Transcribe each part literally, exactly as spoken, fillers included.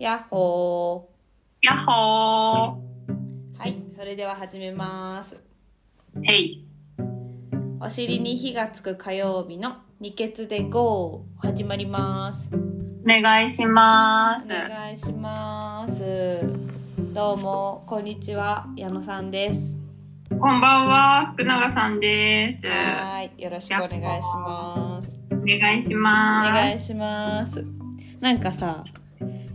やっほーやっほー。はい、それでは始めます。へい、お尻に火がつく火曜日の二血でゴー始まります。お願いしますお願いします。どうもこんにちは、矢野さんです。こんばんは、福永さんです。はい、よろしくお願いします。お願いしますお願いします。なんかさ、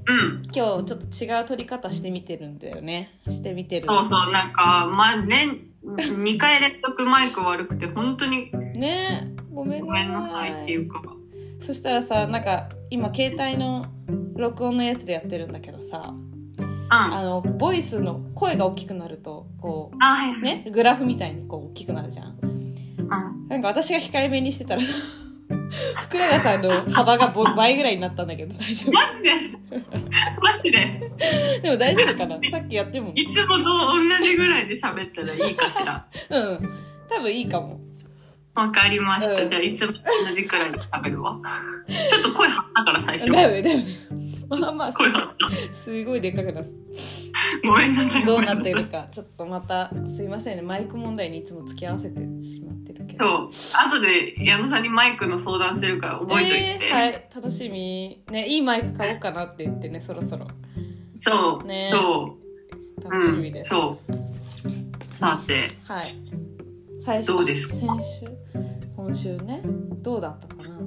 うん、今日ちょっと違う撮り方してみてるんだよね。してみてる。そうそう、なんか、まあね、にかい連続マイク悪くて本当にね、ごめんなさいっていうか。そしたらさ、なんか今携帯の録音のやつでやってるんだけどさ、うん、あのボイスの声が大きくなるとこう、あ、はい、ね、グラフみたいにこう大きくなるじゃん。うん、なんか私が控えめにしてたらさ。福永さんの幅が倍ぐらいになったんだけど大丈夫？マジでマジででも大丈夫かな。さっきやってもいつもと同じぐらいで喋ったらいいかしら。うん、多分いいかも。わかりました、うん、じゃあいつもと同じくらいで喋るわ。ちょっと声張ったから最初だよね。だよね、まあまあすごい、すごいでっかくなった。ごめんなさい、どうなってるかちょっとまたすいませんね。マイク問題にいつも付き合わせてしまってるけど、そう、後で矢野さんにマイクの相談するから覚えといて、えー、はい、楽しみね。いいマイク買おうかなって言ってね、そろそろ。そうね、そう楽しみです、うん、そうさて、はい、最初どうですか？先週、今週ね、どうだったかな。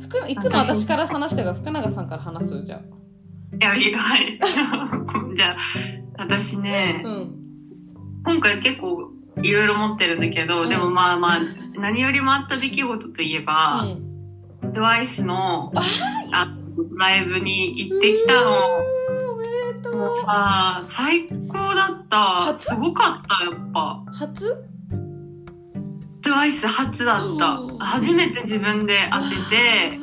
福、いつも私から話したが福永さんから話すじゃん。いや、意外。じゃあ私ね、うん、今回結構いろいろ持ってるんだけど、うん、でもまあまあ何よりもあった出来事といえば、うん、トゥワイス のあライブに行ってきたの。おめでとう。もうさ、最高だった。すごかった、やっぱ。初？トゥワイス 初だった。初めて自分で当てて、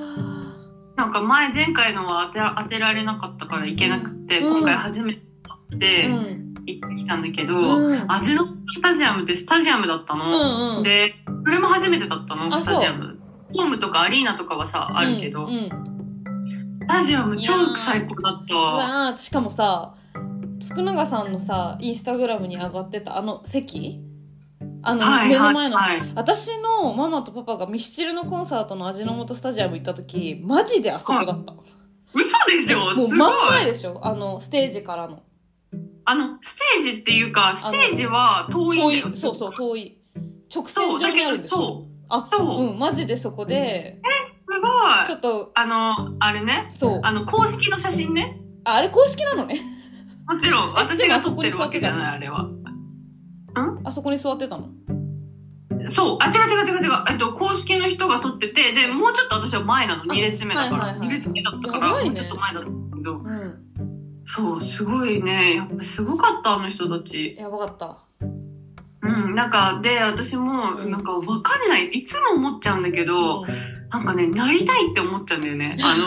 なんか前、前回のは当て、当てられなかったから行けなくて、うん、今回初めて当て、うん、行ってきたんだけど、うん、味のスタジアムってスタジアムだったの、うんうん、で、それも初めてだったの、スタジアム。ホームとかアリーナとかはさ、うん、あるけど、うん、スタジアム超最高だったわ。しかもさ、福永さんのさ、インスタグラムに上がってたあの席、あの、はい、目の前のさ、はいはい、私のママとパパがミスチルのコンサートの味の素スタジアム行った時、マジであそこだった。嘘でしょ？もう真ん前でしょ？あの、ステージからの。あの、ステージっていうか、ステージは遠いんだよ。遠い。そうそう、遠い。直線上にあるんでしょ？そう。あ、そう。うん、マジでそこで。え、すごい。ちょっと、あの、あれね。そう。あの、公式の写真ね。あ、あれ公式なのね。もちろん、私が撮ってるわけじゃない、あれは。ん？あそこに座ってたの？そう。あ、違う違う違う違う。えっと、公式の人が撮ってて、で、もうちょっと私は前なの。にれつめだから。はいはいはい、にれつめだったから、ね、もうちょっと前だったけど、うん。そう、すごいね。やっぱすごかった、あの人たち。やばかった。うん。なんか、で、私も、なんかわかんない。いつも思っちゃうんだけど、うん、なんかね、なりたいって思っちゃうんだよね。あ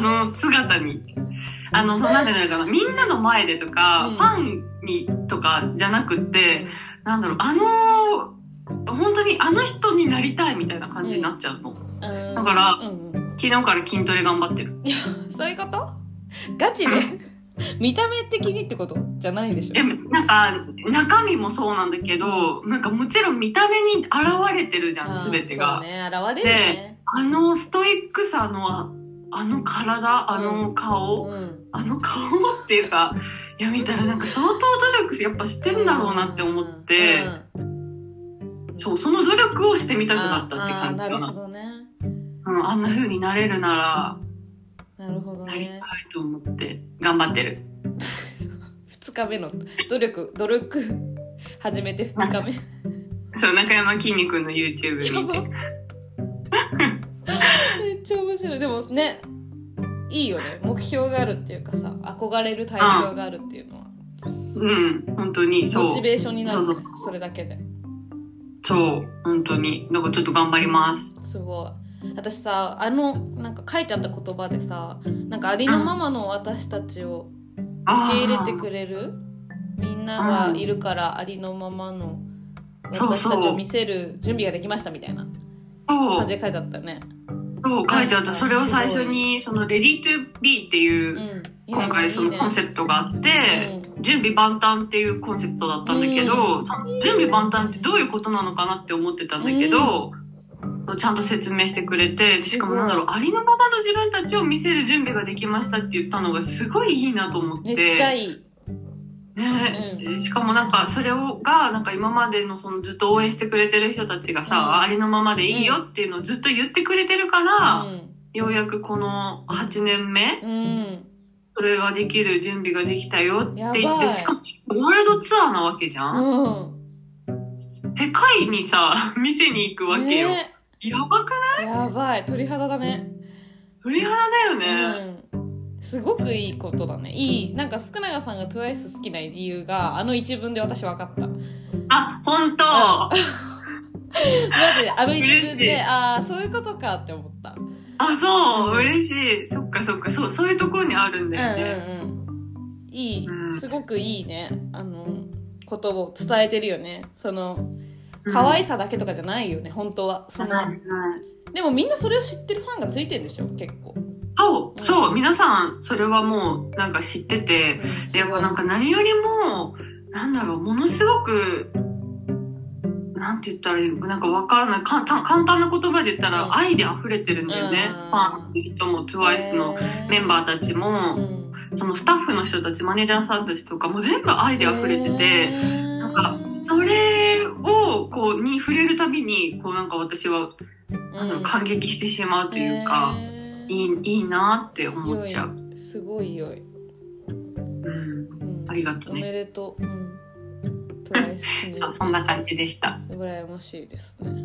の、あの姿に。あの、そうなんていうのかな。みんなの前でとか、うん、ファンにとかじゃなくって、うん、なんだろう、あの、本当にあの人になりたいみたいな感じになっちゃうの。うん、だから、うん、昨日から筋トレ頑張ってる。いや、そういうこと？ガチで見た目的にってことじゃないでしょ。え、なんか、中身もそうなんだけど、なんかもちろん見た目に現れてるじゃん、すべてが。そうね、現れるね。で、あのストイックさの、あの体、あの顔、うんうん、あの顔っていうか、いや見たらなんか相当努力やっぱしてんだろうなって思って、うんうん、そう、その努力をしてみたくなったって感じかな。あ、なるほどね。うん、あんな風になれるなら、なるほどね。なりたいと思って、頑張ってる。二日目の努力、努力、始めて二日目。そう、中山きんに君の YouTube 見て。めっちゃ面白い。でもね、いいよね、目標があるっていうかさ、憧れる対象があるっていうのは、うん、本当にそう、モチベーションになる、ね、そうそう、それだけで、そう、本当になんかちょっと頑張ります。すごい。私さ、あのなんか書いてあった言葉でさ、なんかありのままの私たちを受け入れてくれる、みんながいるからありのままの私たちを見せる準備ができましたみたいな感じで書いてあったよね。そう書いてあった。それを最初にそのレディートビーっていう今回そのコンセプトがあって、準備万端っていうコンセプトだったんだけど、その準備万端ってどういうことなのかなって思ってたんだけど、ちゃんと説明してくれて、しかもなんだろう、ありのままの自分たちを見せる準備ができましたって言ったのがすごいいいなと思って。めっちゃいいね、うん、しかもなんかそれをがなんか今までのそのずっと応援してくれてる人たちがさ、うん、ありのままでいいよっていうのをずっと言ってくれてるから、うん、ようやくこのはちねんめ、うん、それができる準備ができたよって言って、しかもワールドツアーなわけじゃん、うん、世界にさ見せに行くわけよ、ね、やばくない？やばい、鳥肌だね。鳥肌だよね、うん、すごくいいことだね。いい、なんか福永さんが トゥワイス 好きな理由があの一文で私分かった。あ、本当。マジであの一文で、ああそういうことかって思った。あ、そう、うん、嬉しい。そっかそっか、そうそういうところにあるんだよね。うんうんうん、いい、すごくいいね、あのことを伝えてるよね。その可愛さだけとかじゃないよね、うん、本当は。その、うん、でもみんなそれを知ってるファンがついてるんでしょ結構。そう、そう、皆さん、それはもう、なんか知ってて、でもなんか何よりも、なんだろう、ものすごく、なんて言ったらいいのか、なんかわからない、簡単な言葉で言ったら、愛で溢れてるんだよね。ファンの人も、トゥワイス のメンバーたちも、そのスタッフの人たち、マネージャーさんたちとかも全部愛で溢れてて、なんか、それを、こう、に触れるたびに、こう、なんか私は、なんだろう、感激してしまうというか、いい、いいなって思っちゃう。すごい良い、うんうん、ありがとうね、おめでとう、うん、トライス決めるそんな感じでした。羨ましいですね。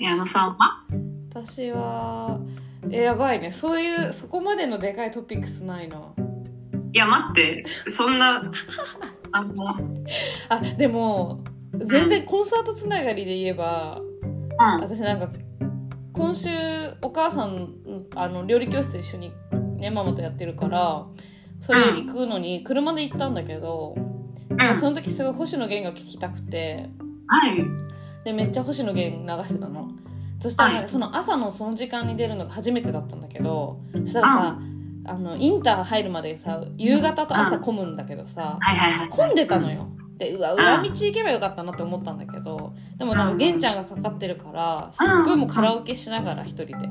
矢野さんは？私はえやばいね、そういうそこまでのでかいトピックスないな。いや待って、そんなあのあでも全然コンサートつながりで言えば、うん、私なんか今週お母さんあの料理教室一緒にねママとやってるから、それ行くのに車で行ったんだけど、うん、その時すごい星野源が聴きたくて、はい、でめっちゃ星野源流してたの。そしたらなんかその朝のその時間に出るのが初めてだったんだけど、そしたらさ、うん、あのインター入るまでさ夕方と朝混むんだけどさ、うん、混んでたのよ。でうわ裏道行けばよかったなって思ったんだけど、でもなんか玄ちゃんがかかってるからすっごいもうカラオケしながら一人で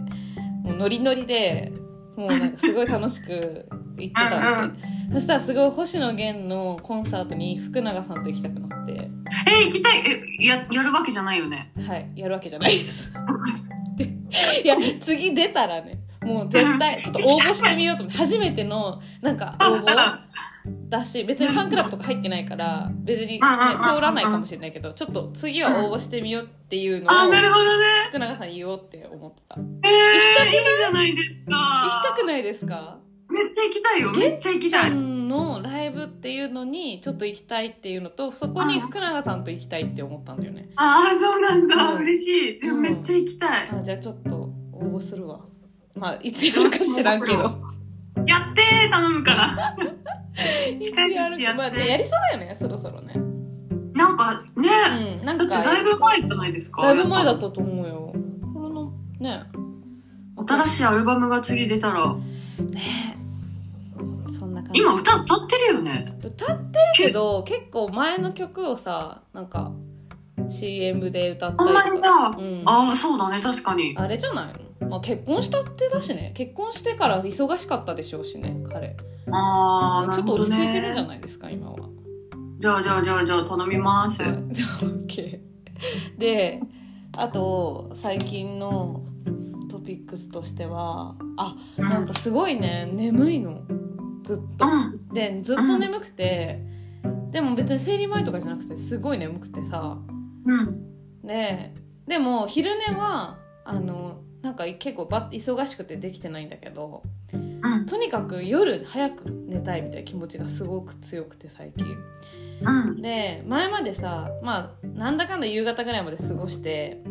もうノリノリでもうなんかすごい楽しく行ってたわけ。そしたらすごい星野源のコンサートに福永さんと行きたくなって、え行きたい、え や, やるわけじゃないよね。はい、やるわけじゃないです。でいや次出たらねもう絶対ちょっと応募してみようと思って、初めてのなんか応募だし、別にファンクラブとか入ってないから別に、ね、通らないかもしれないけど、ちょっと次は応募してみようっていうのを福永さんに言おうって思ってた。えー、行きたくない？いいじゃないですか。行きたくないですか？めっちゃ行きたいよ。めっちゃ行きたい。玄ちゃんのライブっていうのにちょっと行きたいっていうのと、そこに福永さんと行きたいって思ったんだよね。ああそうなんだ、うん、嬉しい。でもめっちゃ行きたい、うん、あじゃあちょっと応募するわ。まあいつやるか知らんけどやってー、頼むからやるか、まあね、やりそうだよね、そろそろね。なんかね、うん、なんかだってだいぶ前じゃないですか。だいぶ前だったと思うよ。このね、新しいアルバムが次出たらね、そんな感じ。今歌歌ってるよね。歌ってるけど結構前の曲をさ、なんか シーエム で歌ったりとか。あんまりさ、うん、ああそうだね、確かに。あれじゃないの。まあ、結婚したってだしね、結婚してから忙しかったでしょうしね、彼。ああ、ちょっと落ち着いてるんじゃないですか、ね、今は。じゃあじゃあじゃあじゃあ頼みます。OK で、あと最近のトピックスとしては、あ、なんかすごいね、眠いのずっと、うん、でずっと眠くて、うん、でも別に生理前とかじゃなくてすごい眠くてさ、うん、ででも昼寝はあのなんか結構バッ忙しくてできてないんだけど、うん、とにかく夜早く寝たいみたいな気持ちがすごく強くて最近、うん、で前までさ、まあ、なんだかんだ夕方ぐらいまで過ごして、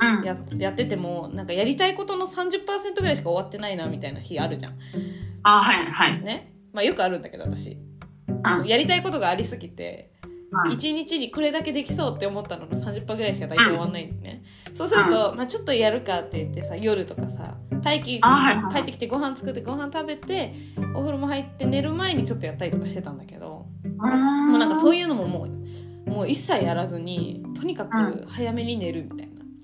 うん、や, やっててもなんかやりたいことの さんじゅっパーセント ぐらいしか終わってないなみたいな日あるじゃん。あ、はいはい、ね、まあ、よくあるんだけど私、うん、やりたいことがありすぎていちにちにこれだけできそうって思ったのの さんじゅっパーセント ぐらいしか大体終わんないんでね、うん、そうすると、うんまあ、ちょっとやるかって言ってさ、夜とかさ待機、はい、帰ってきてご飯作ってご飯食べてお風呂も入って寝る前にちょっとやったりとかしてたんだけど、もうなんかそういうのももう、もう一切やらずにとにかく早めに寝るみ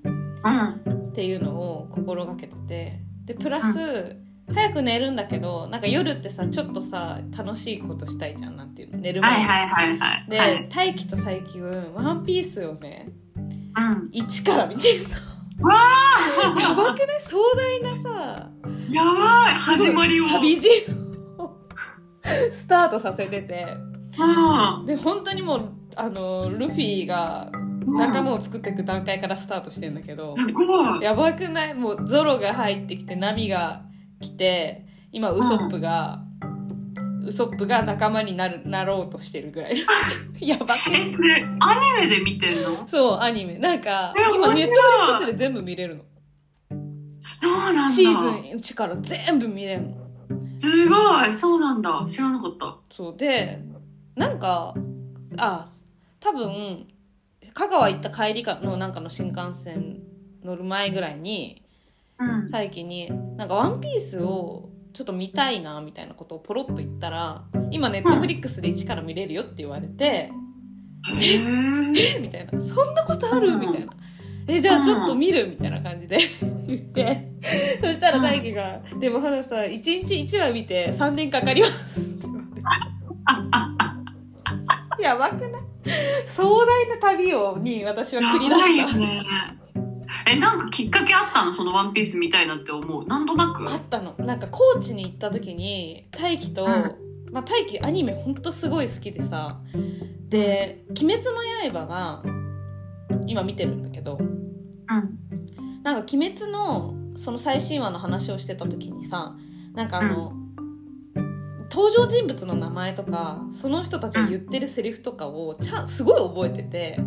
たいな、うん、っていうのを心がけてて、でプラス、うん早く寝るんだけど、なんか夜ってさちょっとさ楽しいことしたいじゃん、なんていうの寝る前に、はいはいはいはい、で大輝と最近ワンピースをね、うん、一から見てるの。わあやばくね、壮大なさやばい始まりを旅路をスタートさせてて、うん、で本当にもうあのルフィが仲間を作っていく段階からスタートしてんだけど、うん、やばくない、もうゾロが入ってきてナミが来て、今ウソップが、うん、ウソップが仲間になる、なろうとしてるぐらいやばい。え、それアニメで見てんの？そうアニメ、なんか今ネットフリックスで全部見れるの。そうなんだ。シーズンいちから全部見れるの。すごい、そうなんだ、知らなかった。そうで、なんかあ多分香川行った帰りかのなんかの新幹線乗る前ぐらいに最近になんかワンピースをちょっと見たいなみたいなことをポロッと言ったら、今ネットフリックスで一から見れるよって言われて、ええみたいな、そんなことあるみたいな、えじゃあちょっと見るみたいな感じで言ってそしたら大輝がでもほらさいちにちいちわ見てさんねんかかりますって言われてやばくない？壮大な旅をに私は切り出したね。え、なんかきっかけあったの？そのワンピースみたいなって思う。なんとなくあったの。なんか高知に行った時に大輝と、うん、まあ大輝アニメほんとすごい好きでさ、で鬼滅の刃が今見てるんだけど、うん、なんか鬼滅のその最新話の話をしてた時にさ、なんかあの、うん、登場人物の名前とかその人たちが言ってるセリフとかをちゃんすごい覚えてて、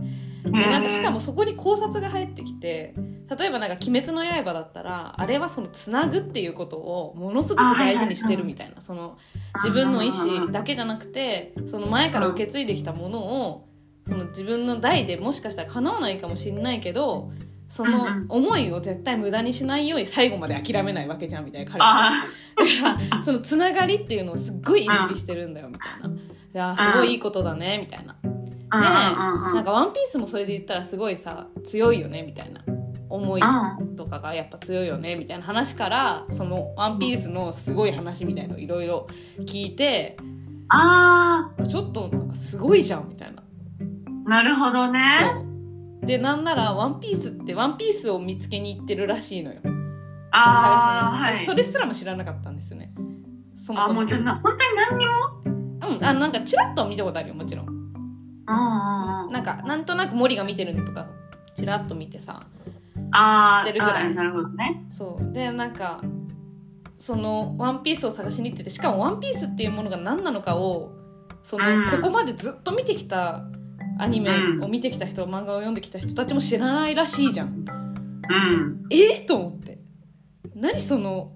でなんかしかもそこに考察が入ってきて、例えばなんか鬼滅の刃だったらあれはそのつなぐっていうことをものすごく大事にしてるみたいな、その自分の意思だけじゃなくてその前から受け継いできたものをその自分の代でもしかしたら叶わないかもしれないけど、その思いを絶対無駄にしないように最後まで諦めないわけじゃんみたいな、彼はだからそのつながりっていうのをすっごい意識してるんだよみたいな、いやすごいいいことだねみたいな。で、なんかワンピースもそれで言ったらすごいさ強いよねみたいな、思いとかがやっぱ強いよねみたいな話から、そのワンピースのすごい話みたいのいろいろ聞いて、あーちょっとなんかすごいじゃんみたいな。なるほどね。そうで、なんならワンピースってワンピースを見つけに行ってるらしいのよ。あー、はい、それすらも知らなかったんですよね、そもそも。あ、もうちょっと本当に何にも、うん、あなんかチラッと見たことあるよ、もちろん。あなんかなんとなく森が見てるのとかチラッと見てさ、あ知ってるぐらい。なるほどね。そうで、なんかそのワンピースを探しに行ってて、しかもワンピースっていうものが何なのかをその、うん、ここまでずっと見てきたアニメを見てきた人、うん、漫画を読んできた人たちも知らないらしいじゃん、うん、えー、と思って、何その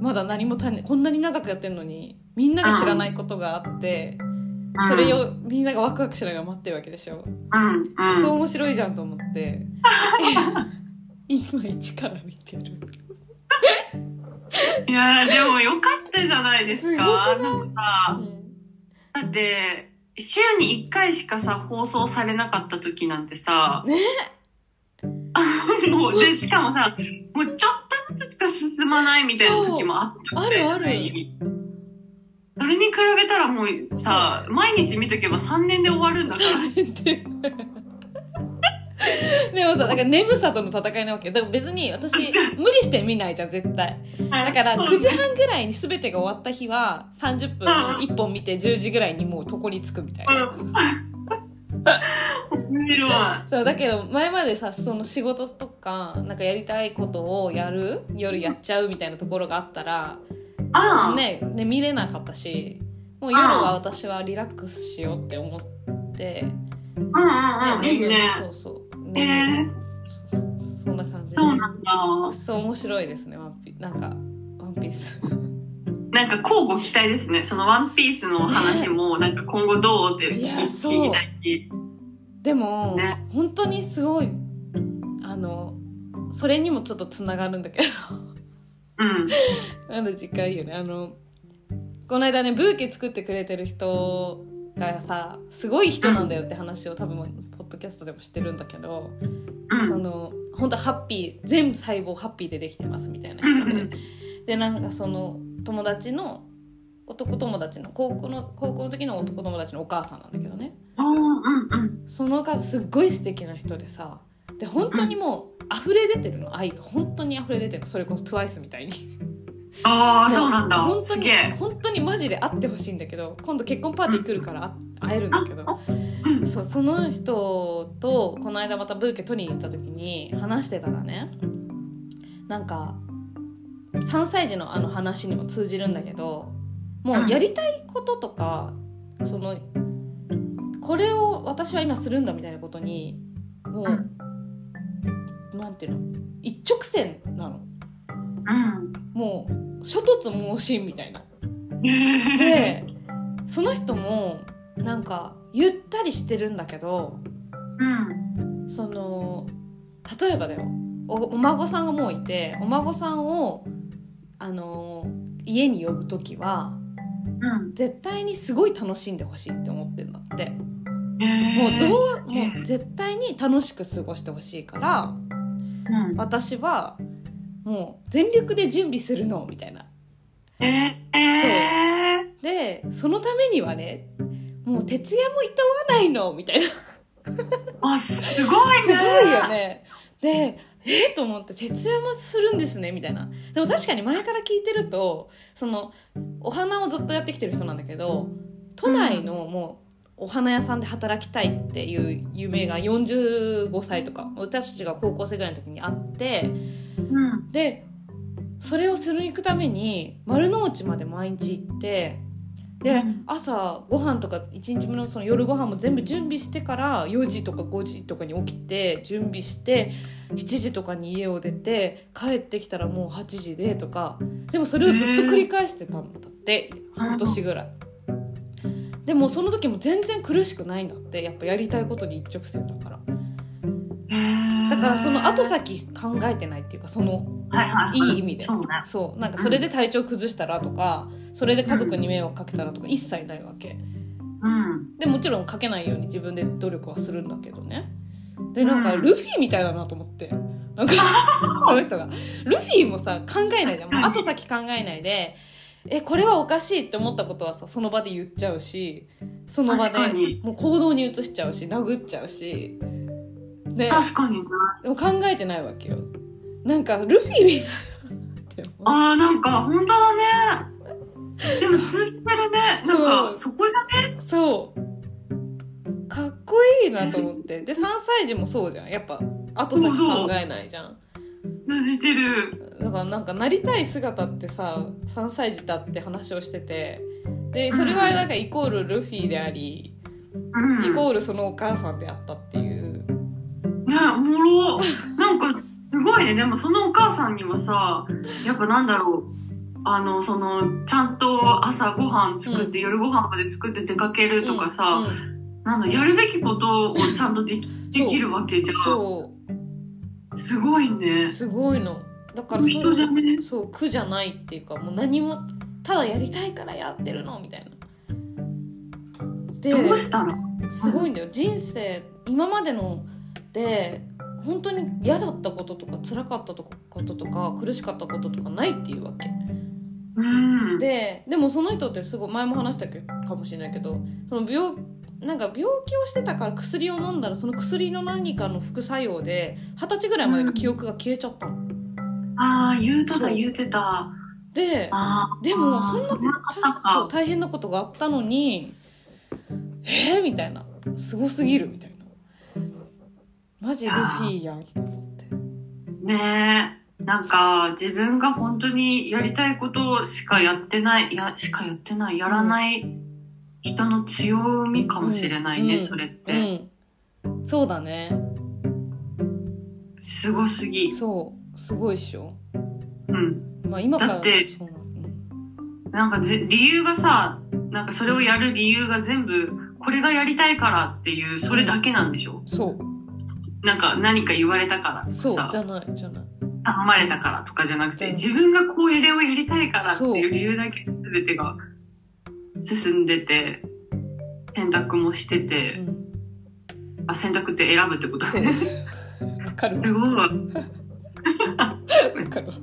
まだ何も足りない、こんなに長くやってるのにみんなが知らないことがあって、うん、それをみんながワクワクしながら待ってるわけでしょ、うんうん、そう面白いじゃんと思って今一から見てるいやでもよかったじゃないですか。すごくない？なんか、うん、だって週にいっかいしかさ放送されなかった時なんてさ、ね、もうでしかもさもうちょっとずつしか進まないみたいな時もあったんで、あるある。それに比べたらもうさ、毎日見とけばさんねんで終わるんだから。でもさ、だから眠さとの戦いなわけよ。だから別に私、無理して見ないじゃん、絶対。だからくじはんぐらいに全てが終わった日は、さんじゅっぷんいっぽん見てじゅうじぐらいにもう床に着くみたいな。そうだけど前までさその仕事とか、なんかやりたいことをやる、夜やっちゃうみたいなところがあったら、あね、ね、見れなかったし、もう夜は私はリラックスしようって思って、あで、眠る、そうそう、眠る、えー、そ, そんな感じで、そうなんだ。そう面白いですね、ワンピ、なんかワンピース。なんか交互期待ですね。そのワンピースの話もなんか今後どうって聞きたいし、でも、ね、本当にすごい、あのそれにもちょっとつながるんだけどうんなんだ次回よね。あのこの間ね、ブーケ作ってくれてる人がさ、すごい人なんだよって話を多分ポッドキャストでもしてるんだけど、うん、その本当ハッピー、全部細胞ハッピーでできてますみたいな人で、うん、でなんかその友達の男友達の高校の高校の時の男友達のお母さんなんだけどね、うんうん、その方すっごい素敵な人でさ、で本当にもう溢れ出てるの、愛が本当に溢れ出てるの、それこそ トゥワイス みたいに。ああ、そうなんだ。本当に本当にマジで会ってほしいんだけど、今度結婚パーティー来るから会えるんだけど、うん、そう、その人とこの間またブーケ取りに行った時に話してたらね、なんかさんさい児のあの話にも通じるんだけど、もうやりたいこととか、そのこれを私は今するんだみたいなことにもうなんていうの、一直線なの、うん、もう諸突猛進みたいな。でその人もなんかゆったりしてるんだけど、うん、その例えばだよ、 お, お孫さんがもういて、お孫さんをあの家に呼ぶときは、うん、絶対にすごい楽しんでほしいって思ってるんだって。もうどう、もう絶対に楽しく過ごしてほしいから、うん、私はもう全力で準備するのみたいな、えー、そうで、そのためにはね、もう徹夜もいとわないのみたいなあ、すごいね、すごいよね。でえー、と思って、徹夜もするんですねみたいな。でも確かに前から聞いてると、そのお花をずっとやってきてる人なんだけど、都内のもうお花屋さんで働きたいっていう夢がよんじゅうごさいとか、私たちが高校生ぐらいの時にあって、うん、でそれをするに行くために丸の内まで毎日行って、で、うん、朝ご飯とか一日目のその夜ご飯も全部準備してから、よじとかごじとかに起きて準備して、しちじとかに家を出て帰ってきたらもうはちじでとか、でもそれをずっと繰り返してたんだって、うん、半年ぐらい。でもその時も全然苦しくないんだって、やっぱやりたいことに一直線だから、だからその後先考えてないっていうか、そのいい意味で、そうなんかそれで体調崩したらとか、それで家族に迷惑かけたらとか一切ないわけで、もちろんかけないように自分で努力はするんだけどね。でなんかルフィみたいだなと思って、なんかその人がルフィもさ、考えないじゃん、もう後先考えないで、えこれはおかしいって思ったことはさ、その場で言っちゃうし、その場でもう行動に移しちゃうし、殴っちゃうし、で確かに、ね、でも考えてないわけよ。なんかルフィみたいな。あー、なんか本当だね。でも通じてるね。なんかそこだね。そう。かっこいいなと思って。でさんさい児もそうじゃん。やっぱ後先考えないじゃん。通じてる。だからなんかなりたい姿ってさ、さんさい児だって話をしてて、でそれはなんかイコールルフィであり、うん、イコールそのお母さんであったっていう。ね、おもろ。なんか、すごいね。でも、そのお母さんにはさ、やっぱなんだろう。あの、その、ちゃんと朝ご飯作って、うん、夜ご飯まで作って出かけるとかさ、うんうん、なんだ、やるべきことをちゃんとで き, できるわけじゃん。そう。すごいね。すごいの。だからそ、人じゃね。そう、苦じゃないっていうか、もう何も、ただやりたいからやってるのみたいな。で、どうしたの？すごいんだよ。人生、今までの、で本当に嫌だったこととか辛かったこととか苦しかったこととかないっていうわけ、うん、で, でもその人ってすごい前も話したけかもしれないけど、その 病, なんか病気をしてたから薬を飲んだら、その薬の何かの副作用で二十歳ぐらいまでの記憶が消えちゃったの、うん、ああ言うただ言うてた。ででもそんなこと大変なことがあったのに、えー、みたいな、すごすぎるみたいな、マジルフィーやんと思って。ねえ、なんか自分が本当にやりたいことしかやってない、やしかやってない、やらない人の強みかもしれないね、うんうん、それって、うん。そうだね。すごすぎ。そう、すごいっしょ。うん。まあ今からだって、なんかぜ理由がさ、なんかそれをやる理由が全部これがやりたいからっていうそれだけなんでしょ。そう。なんか何か言われたからとかさ、そうじゃないじゃない。頼まれたからとかじゃなくて、自分がこうれをやりたいからっていう理由だけで全てが進んでて、選択もしてて、うん、あ、選択って選ぶってことね。わかるわ。すごい。わかるわ。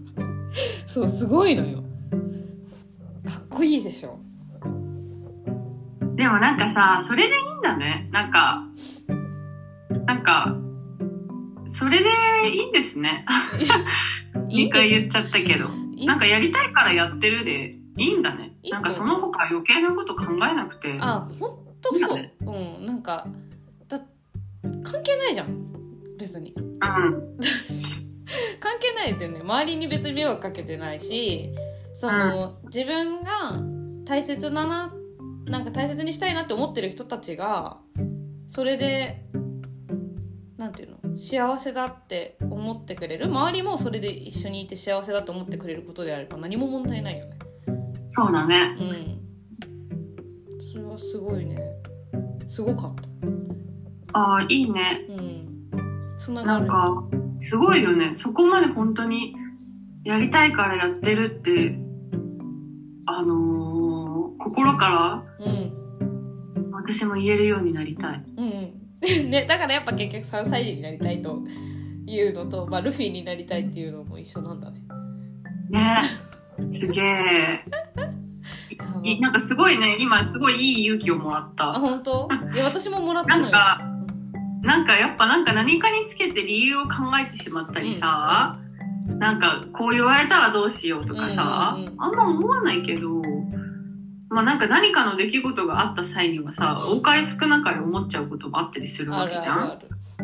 そう、すごいのよ。かっこいいでしょ。でもなんかさ、それでいいんだね。なんか、なんか、それでいいんですね。一回言っちゃったけど、なんかやりたいからやってるでいいんだね。いいなんかその他余計なこと考えなくて。あ、ほんとそう。ね、うん、なんかだ関係ないじゃん別に。うん。関係ないってね。周りに別に迷惑かけてないし、その、うん、自分が大切だな、なんか大切にしたいなって思ってる人たちがそれでなんていうの。幸せだって思ってくれる、周りもそれで一緒にいて幸せだと思ってくれることであれば何も問題ないよね。そうだね。うん。それはすごいね。すごかった。ああ、いいね。うん。つながる。なんかすごいよね。そこまで本当にやりたいからやってるって、あのー、心から、うん、私も言えるようになりたい。うん、うん。ね、だからやっぱ結局さんさい児になりたいというのと、まあ、ルフィになりたいっていうのも一緒なんだね。ねえ、すげえ。なんかすごいね、今すごいいい勇気をもらった。あ、本当？いや、私ももらったのよ。なんか、なんかやっぱなんか何かにつけて理由を考えてしまったりさ、うん、なんかこう言われたらどうしようとかさ、うんうんうん、あんま思わないけど、まあ、なんか何かの出来事があった際にはさ、多かれ少なかれ思っちゃうこともあったりするわけじゃん。あるあるあ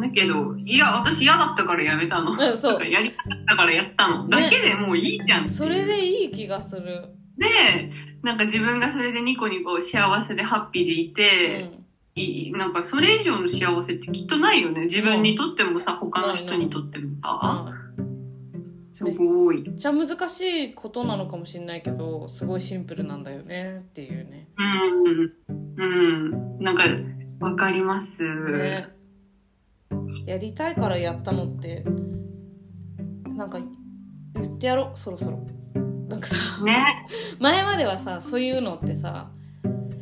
る。だけど、いや私嫌だったからやめたの、うん、そうやりたかったからやったの、ね、だけでもういいじゃん。それでいい気がする。で、なんか自分がそれでニコニコ幸せでハッピーでいて、うん、いなんかそれ以上の幸せってきっとないよね。自分にとってもさ、うん、他の人にとってもさ、すごい。めっちゃ難しいことなのかもしれないけど、すごいシンプルなんだよねっていうね。うんうん、なんかわかります、ね。やりたいからやったのってなんか言ってやろう、そろそろ。なんかさ、ね、前まではさ、そういうのってさ、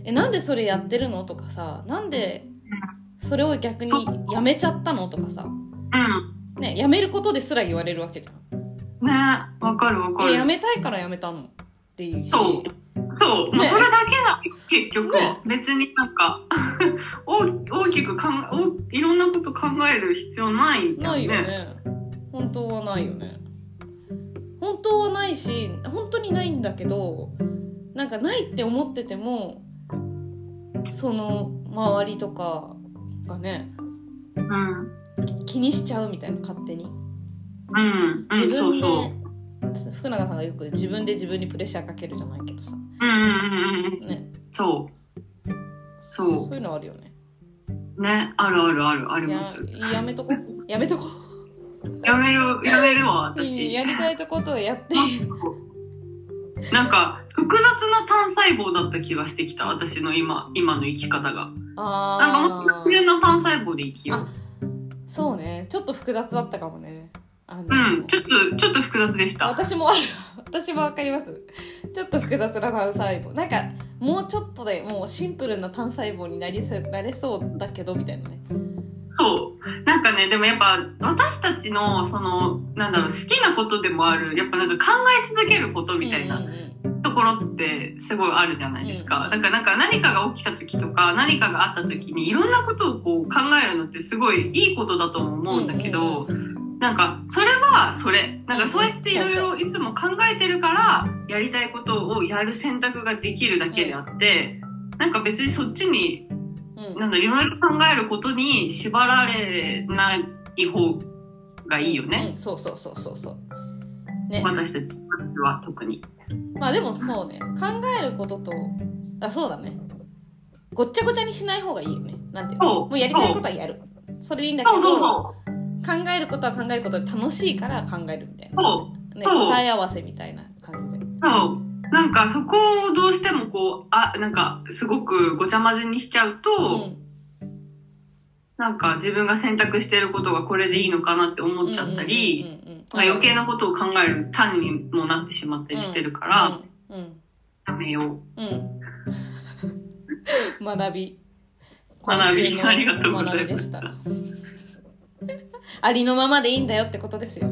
えなんでそれやってるのとかさ、なんでそれを逆にやめちゃったのとかさ、うん、ね、やめることですら言われるわけじゃん。ね、わかるわかる。やめたいからやめたのっていうし、そうそう、ね、もうそれだけだ結局、ね、別になんか大きく考え、いろんなこと考える必要ないんじゃん、ね、ないよね。本当はないよね。本当はないし、本当にないんだけど、なんかないって思ってても、その周りとかがね、うん、気にしちゃうみたいな、勝手に。うん、自分で、うん、そうそう、福永さんがよく自分で自分にプレッシャーかけるじゃないけどさ、うんうんうん、ね、そうそうそういうのあるよね。ね、あるあるあるあります。や、やめとこやめとこやめるやめるわ私。やりたいとことをやって。なんか複雑な単細胞だった気がしてきた、私の今今の生き方が。あ、なんかもっと普通の単細胞で生きよう。そうね、ちょっと複雑だったかもね。あのうん、ちょっとちょっと複雑でした。私もある、私もわかります。ちょっと複雑な単細胞、なんかもうちょっとでもうシンプルな単細胞になりそう、なれそうだけどみたいなね。そうなんかね、でもやっぱ私たちのそのなんだろう、好きなことでもある、やっぱなんか考え続けることみたいなところってすごいあるじゃないですか。だからなんか何かが起きた時とか何かがあった時にいろんなことをこう考えるのってすごいいいことだと思うんだけど、うんうんうん、なんかそれはそれ、なんかそうやっていろいろいつも考えてるからやりたいことをやる選択ができるだけであって、なんか別にそっちになんだ、いろいろ考えることに縛られない方がいいよね。そうそうそうそうそう、ね、私たちは特に。まあでもそうね、考えることと、あ、そうだね、ごっちゃごちゃにしない方がいいよね。なんていうの、もうやりたいことはやる、それでいいんだけど、そうそうそう、考えることは考えることで楽しいから考えるみたいな、そう、ね、そう、答え合わせみたいな感じで、そう、なんかそこをどうしてもこう、あ、なんかすごくごちゃ混ぜにしちゃうと、うん、なんか自分が選択していることがこれでいいのかなって思っちゃったり、余計なことを考える種にもなってしまったりしてるから、うんうんうん、ダメよ、うん、学び学びありがとうございました。ありのままでいいんだよってことですよ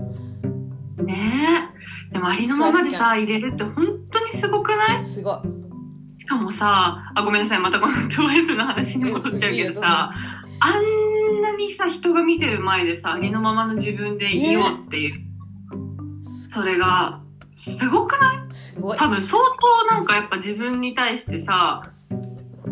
ね。えでもありのままでさ入れるって本当にすごくない？すごい。しかもさ、あ、ごめんなさい、またこのトワイスの話に戻っちゃうけどさ、あんなにさ人が見てる前でさありのままの自分でいようっていう、それがすごくない？すごい。多分相当なんかやっぱ自分に対してさ、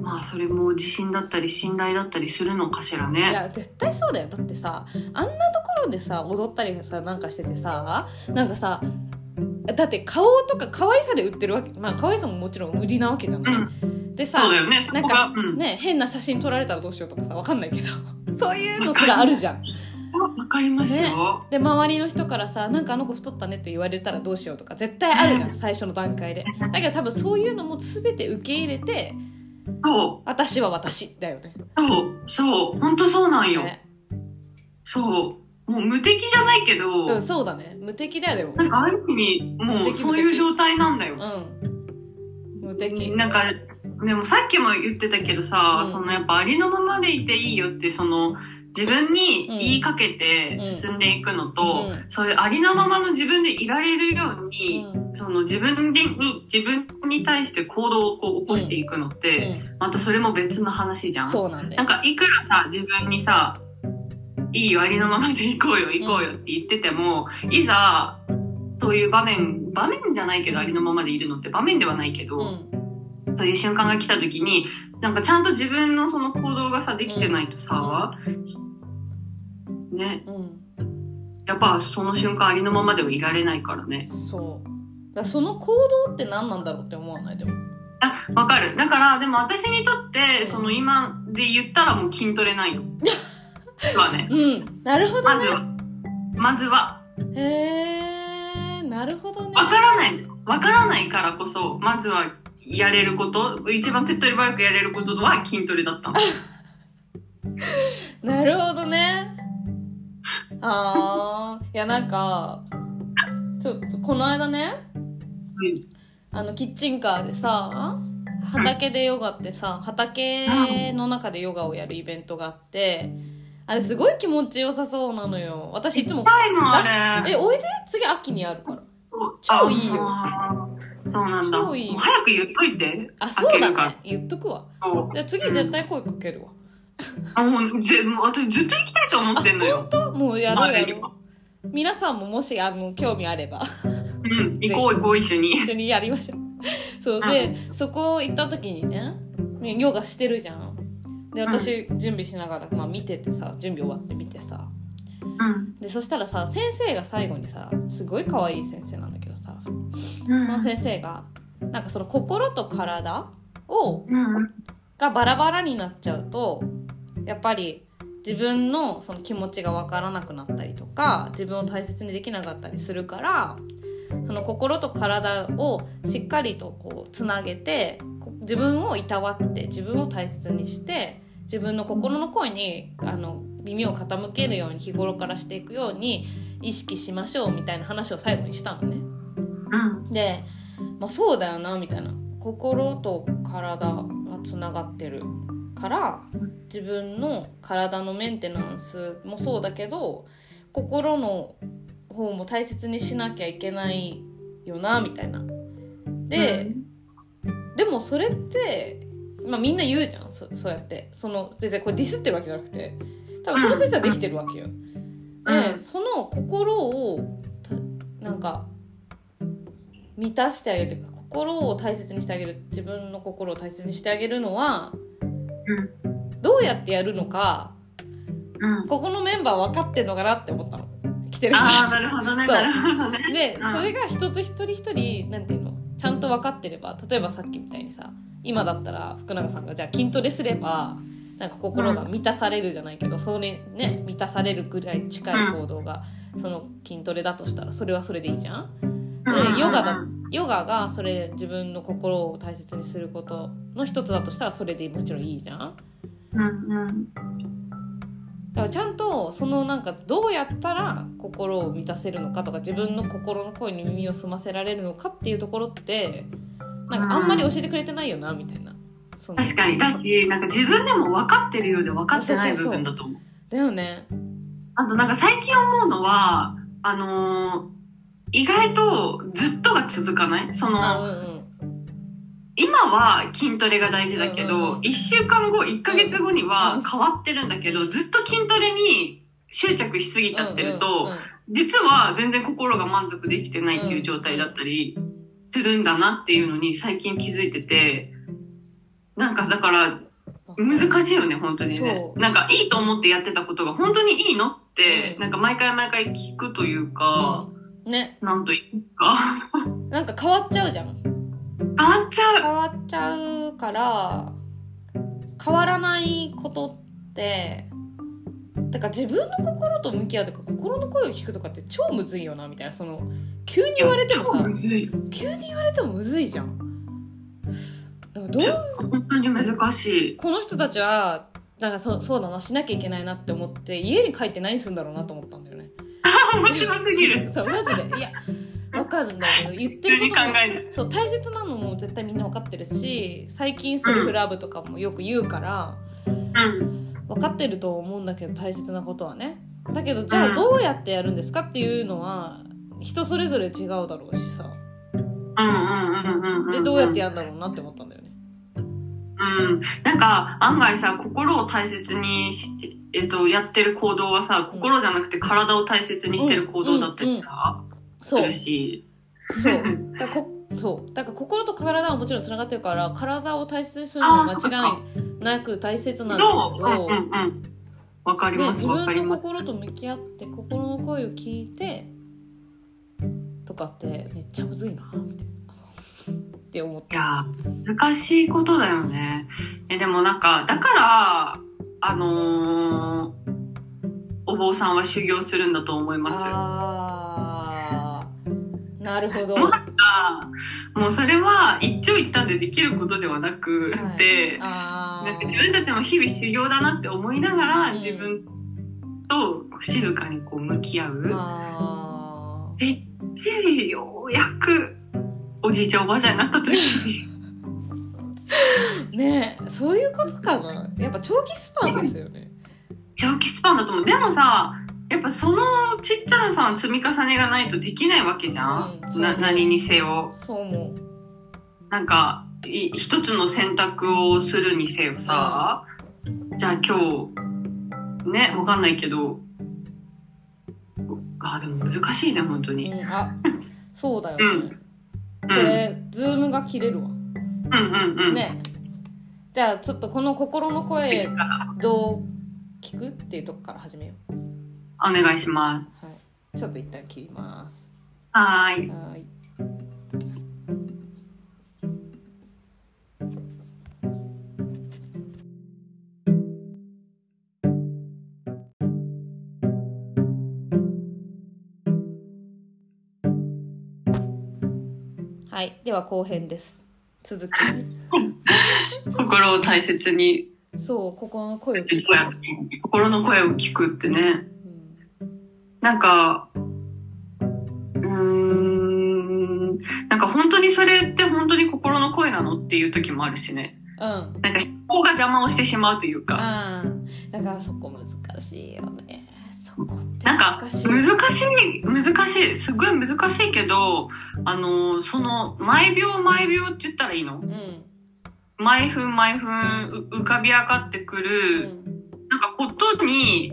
まあそれも自信だったり信頼だったりするのかしらね。いや絶対そうだよ。だってさ、あんなところでさ踊ったりさなんかしててさ、なんかさ、だって顔とか可愛さで売ってるわけ、まあ可愛さももちろん売りなわけじゃない、うん、でさ、ね、なんか、うん、ね、変な写真撮られたらどうしようとかさ、わかんないけどそういうのすらあるじゃん。わかりますよ、ね、で周りの人からさ、なんかあの子太ったねって言われたらどうしようとか絶対あるじゃん、うん、最初の段階で。だけど多分そういうのも全て受け入れて、そう、私は私だよね。そうそう、本当そうなんよ、ね、そう、もう無敵じゃないけど、うん、そうだね、無敵だよ。でもなんかある意味もうそういう状態なんだよ。うん、無敵。なんかでもさっきも言ってたけどさ、うん、そのやっぱありのままでいていいよって、その自分に言いかけて進んでいくのと、うんうん、そういうありのままの自分でいられるように、うん、その自分でに自分に対して行動をこう起こしていくのって、うんうん、またそれも別の話じゃん。そうなんだよ。なんかいくらさ自分にさ、いいよありのままで行こうよ行こうよって言ってても、うん、いざそういう場面場面じゃないけど、ありのままでいるのって場面ではないけど、うん、そういう瞬間が来た時になんかちゃんと自分のその行動がさできてないとさ、うんうんね、うん、やっぱその瞬間ありのままではいられないからね。そうだから、その行動って何なんだろうって思わない？でもあ、分かる。だからでも私にとって、うん、その今で言ったらもう筋トレないのはね、うん、なるほどね。まずはまずはへー、なるほどね。分からない分からないからこそ、まずはやれること、一番手っ取り早くやれることは筋トレだったのなるほどね。あー、いやなんかちょっとこの間ね、あのキッチンカーでさ、畑でヨガってさ、畑の中でヨガをやるイベントがあって、あれすごい気持ちよさそうなのよ。私いつも「え、おいで、次秋にあるから」超いいよ。そうなんだ。超いい。早く言っといて。あ、そうだね、言っとくわ。じゃあ次絶対声かけるわ。あ、もうでも私ずっと行きたいと思ってんのよ。あ、本当？もうやろうやろう。皆さんももしあの興味あればうん行こう行こう、一緒に一緒にやりましょうそうで、うん、そこ行った時にね、ヨガしてるじゃん。で私、うん、準備しながら、まあ、見ててさ、準備終わって見てさ、うん、でそしたらさ、先生が最後にさ、すごい可愛い先生なんだけどさ、うん、その先生がなんかその心と体を、うん、がバラバラになっちゃうと、やっぱり自分のその気持ちが分からなくなったりとか、自分を大切にできなかったりするから、その心と体をしっかりとこうつなげて、自分をいたわって自分を大切にして、自分の心の声にあの耳を傾けるように日頃からしていくように意識しましょうみたいな話を最後にしたのね。で、まあ、そうだよなみたいな、心と体がつながってるから自分の体のメンテナンスもそうだけど、心の方も大切にしなきゃいけないよなみたいな。で、うん、でもそれって、まあ、みんな言うじゃん。 そ, そうやってその別にこれディスってるわけじゃなくて、多分その先生はできてるわけよ、うん、でその心をなんか満たしてあげる、心を大切にしてあげる、自分の心を大切にしてあげるのは、うん、どうやってやるのか、うん、ここのメンバー分かってんのかなって思ったの、来てる人たち。あ、なるほどね、なるほどね。で、うん、それが一つ一人一人なんていうの、ちゃんと分かってれば、例えばさっきみたいにさ、今だったら福永さんがじゃあ筋トレすればなんか心が満たされるじゃないけど、うん、それね、満たされるぐらい近い行動が、うん、その筋トレだとしたらそれはそれでいいじゃん。でヨガだヨガがそれ自分の心を大切にすることの一つだとしたらそれでもちろんいいじゃん。うんうん。だからちゃんとそのなんかどうやったら心を満たせるのかとか自分の心の声に耳を澄ませられるのかっていうところってなんかあんまり教えてくれてないよなみたいな。その確かにだしなんか自分でも分かってるようで分かってない部分だと思う。そうそうそうだよね。あとなんか最近思うのはあのー。意外とずっとが続かない？その、うんうん、今は筋トレが大事だけど、うんうん、いっしゅうかんご、いっかげつごには変わってるんだけど、ずっと筋トレに執着しすぎちゃってると、うんうんうん、実は全然心が満足できてないっていう状態だったりするんだなっていうのに最近気づいてて、なんかだから難しいよね、本当にね。なんかいいと思ってやってたことが本当にいいのって、うん、なんか毎回毎回聞くというか、うんね、なんと言うんですかなんか変わっちゃうじゃん。変わっちゃう。変わっちゃうから、変わらないことって、だから自分の心と向き合うとか、心の声を聞くとかって超むずいよな、みたいな。その、急に言われてもさ、急に言われてもむずいじゃん。だからどういう、本当に難しい。この人たちは、なんかそ、そうだな、しなきゃいけないなって思って、家に帰って何するんだろうなと思ったんだよね。面白すぎるそうマジでいや分かるんだけど言ってることもそう大切なのも絶対みんな分かってるし最近セルフラブとかもよく言うから、うん、分かってると思うんだけど大切なことはねだけどじゃあどうやってやるんですかっていうのは人それぞれ違うだろうしさでどうやってやるんだろうなって思ったんだよねうん、なんか案外さ心を大切にして、えっと、やってる行動はさ心じゃなくて体を大切にしてる行動だったりさ、うんうんうん、するしそうだからこそうだから心と体はもちろんつながってるから体を大切にするのは間違いなく大切なんだけど、うんうん、分かります分かります自分の心と向き合って心の声を聞いてとかってめっちゃむずいなみたいなって思ってます。いや、難しいことだよね。え、でもなんか、だから、あのー、お坊さんは修行するんだと思いますよ。あー、なるほど。もうなんか、もうそれは一長一短でできることではなくて、はい、なんか自分たちも日々修行だなって思いながら、うん、自分と静かにこう向き合う。あー。え、え、ようやく、おじいちゃんおばあちゃんになった時ねえそういうことかなやっぱ長期スパンですよね長期スパンだと思うでもさやっぱそのちっちゃなさ積み重ねがないとできないわけじゃん、うん、な何にせよそうもなんか一つの選択をするにせよさ、うん、じゃあ今日ねわかんないけどあでも難しいね本当に、うん、あそうだよね、うんこれ、うん、ズームが切れるわ。うんうんうん。ね。じゃあちょっとこの心の声どう聞くっていうとこから始めよう。お願いします。はい。ちょっと一旦切ります。はーい。はーい。はい、では後編です。続き。心を大切に。そう、心の声を聞く。心の声を聞くってね。うん、なんか、うーん、なんか本当にそれって本当に心の声なのっていう時もあるしね。うん。なんか思考が邪魔をしてしまうというか。うん。だからそこ難しいよね。そこって難しい。なんか難しい、難しい、すごい難しいけど、あの、その、毎秒毎秒って言ったらいいの？うん。毎分毎分浮かび上がってくる、うん、なんかことに、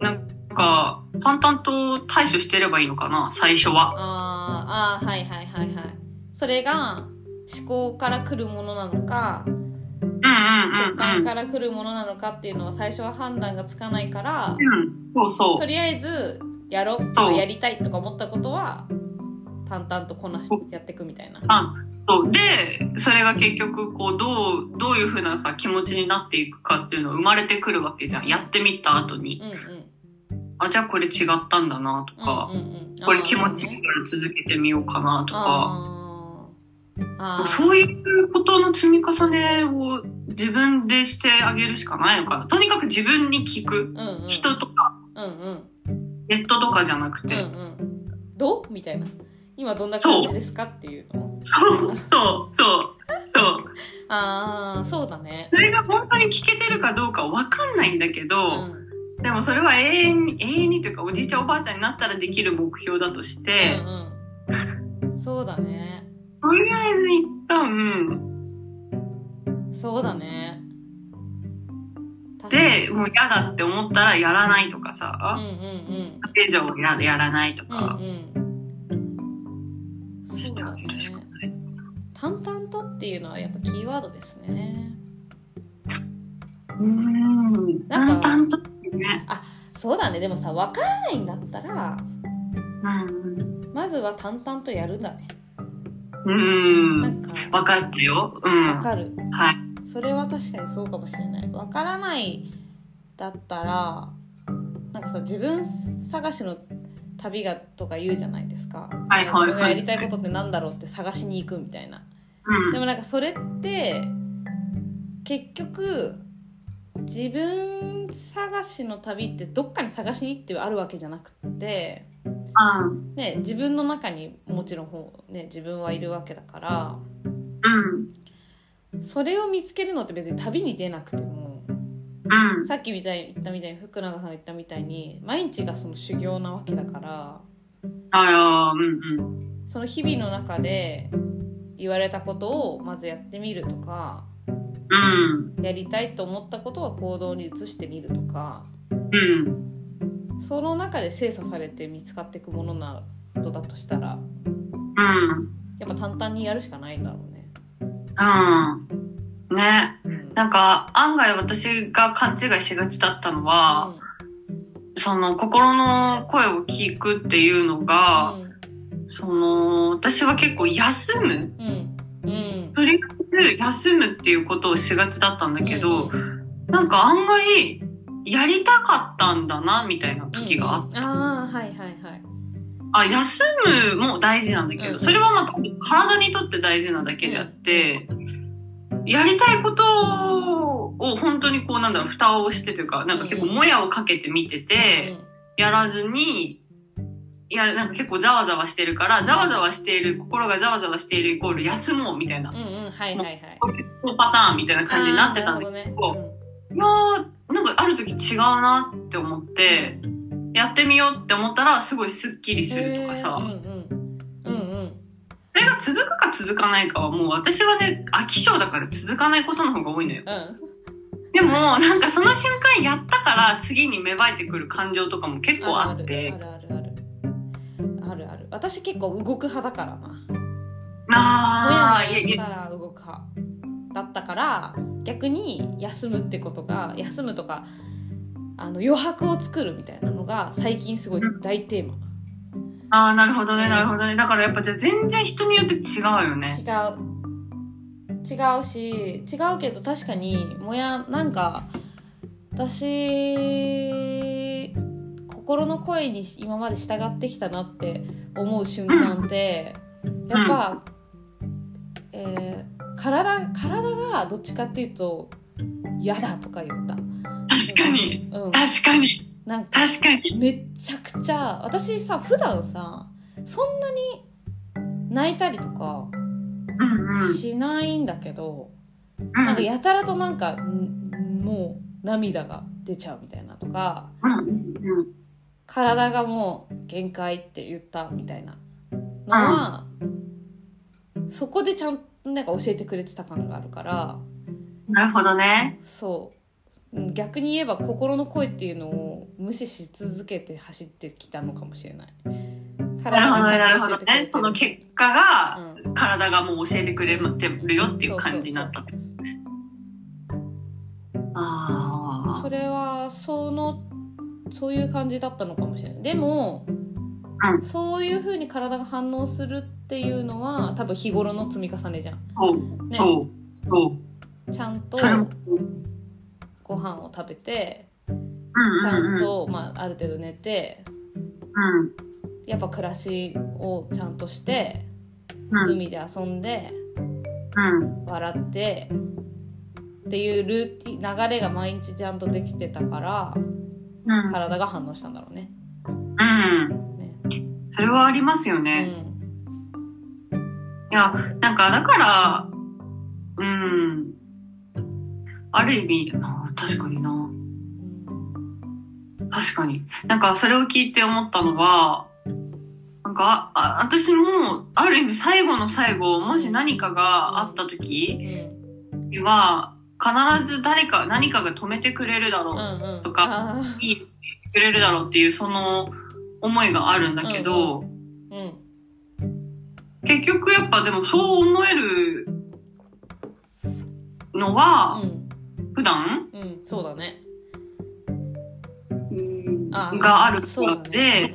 なんか、淡々と対処してればいいのかな、最初は。ああ、はいはいはいはい。それが、思考から来るものなのか、直感から来るものなのかっていうのは最初は判断がつかないから、うん、そうそうとりあえずやろうとかやりたいとか思ったことは淡々とこなしてやっていくみたいなあそうでそれが結局こうどうどういう風なさ気持ちになっていくかっていうのが生まれてくるわけじゃんやってみた後に、うんうん、あじゃあこれ違ったんだなとか、うんうんうん、これ気持ちいいから続けてみようかなとかあ、そういうことの積み重ねを自分でしてあげるしかないのかな。とにかく自分に聞く、うんうん、人とか、うんうん、ネットとかじゃなくて、うんうん、どうみたいな、今どんな感じですかっていうの。そうそうそうそうああ、そうだね。それが本当に聞けてるかどうか分かんないんだけど、うん、でもそれは永遠に、永遠にというか、おじいちゃんおばあちゃんになったらできる目標だとして、うんうん、そうだね。とりあえず一旦、そうだね。で、もう嫌だって思ったらやらないとかさ、うんうんうん、家庭上もやらないとか、うんうん、してあげるしかない。淡々とっていうのはやっぱキーワードですね。うーん。なんか淡々とってね。あ、そうだね。でもさ、分からないんだったら、うん、まずは淡々とやるんだね。うん、なんか分かるよ、うん、分かる、はい、それは確かにそうかもしれない。分からないだったらなんかさ、自分探しの旅がとか言うじゃないですか、はい、自分がやりたいことってなんだろうって探しに行くみたいな、うん、でもなんかそれって結局自分探しの旅ってどっかに探しに行ってあるわけじゃなくってね、自分の中にもちろん、ね、自分はいるわけだから、うん、それを見つけるのって別に旅に出なくても、うん、さっきみたいに言ったみたいに福永さんが言ったみたいに毎日がその修行なわけだから、あー、うんうん、その日々の中で言われたことをまずやってみるとか、うん、やりたいと思ったことは行動に移してみるとか、うん、その中で精査されて見つかっていくものなどだとしたら、うん、やっぱ淡々にやるしかないんだろうね。うん。ね、うん、なんか案外私が勘違いしがちだったのは、うん、その心の声を聞くっていうのが、うん、その私は結構休む、うんうん、とりあえず休むっていうことをしがちだったんだけど、うん、なんか案外やりたかったんだなみたいな時があって、うん、ああ、はいはいはい。あ、休むも大事なんだけど、うんうん、それはまた体にとって大事なだけであって、うん、やりたいことを本当にこうなんだろう、蓋をしてというか、なんか結構もやをかけて見てて、うんうん、やらずに、いや、なんか結構ざわざわしてるから、ざわざわしている、心がざわざわしているイコール休もうみたいな、うんうん、はいはいはい。そうパターンみたいな感じになってたんだけど、なんかある時違うなって思ってやってみようって思ったらすごいスッキリするとかさ、うんうんうんうん、それが続くか続かないかはもう私はね、飽き性だから続かないことの方が多いのよ、うん、でもなんかその瞬間やったから次に芽生えてくる感情とかも結構あって、あるあるあるあるあるある。私結構動く派だからなあ、親にしたら動く派だったから、逆に休むってことが、休むとかあの余白を作るみたいなのが最近すごい大テーマ。ああ、なるほどね、なるほどね。だからやっぱじゃあ全然人によって違うよね。違う違うし、違うけど確かにもや、なんか私心の声に今まで従ってきたなって思う瞬間って、うん、やっぱ、うん、えー体、体がどっちかっていうと嫌だとか言った。確かに、うん、確かに、なんか確かにめちゃくちゃ私さ、普段さそんなに泣いたりとかしないんだけど、うんうん、なんかやたらとなんかもう涙が出ちゃうみたいなとか、うんうん、体がもう限界って言ったみたいなのは、うん、そこでちゃんとなんか教えてくれてた感があるから。なるほどね。そう、逆に言えば心の声っていうのを無視し続けて走ってきたのかもしれない。体がちゃんと教えてくれてる。なるほどね、なるほどね。その結果が、うん、体がもう教えてくれるよっていう感じになったってことね。ああ、それはそのそういう感じだったのかもしれない。でも、うん、そういう風に体が反応するっていうのは多分日頃の積み重ねじゃん。そう、ね、そう、そう。ちゃんとご飯を食べて、ちゃんと、まあ、ある程度寝て、うん、やっぱ暮らしをちゃんとして、うん、海で遊んで、笑ってっていうルーティ流れが毎日ちゃんとできてたから、うん、体が反応したんだろうね。うん、ね、それはありますよね、うん、いやなんかだからうんある意味確かにな、うん、確かになんかそれを聞いて思ったのはなんかあ私もある意味最後の最後もし何かがあった時には必ず誰か何かが止めてくれるだろうとか、うんうん、いいくれるだろうっていうその思いがあるんだけど、うんうんうん、結局やっぱでもそう思えるのは、うん、普段、うん、そうだね、うん、あがあるので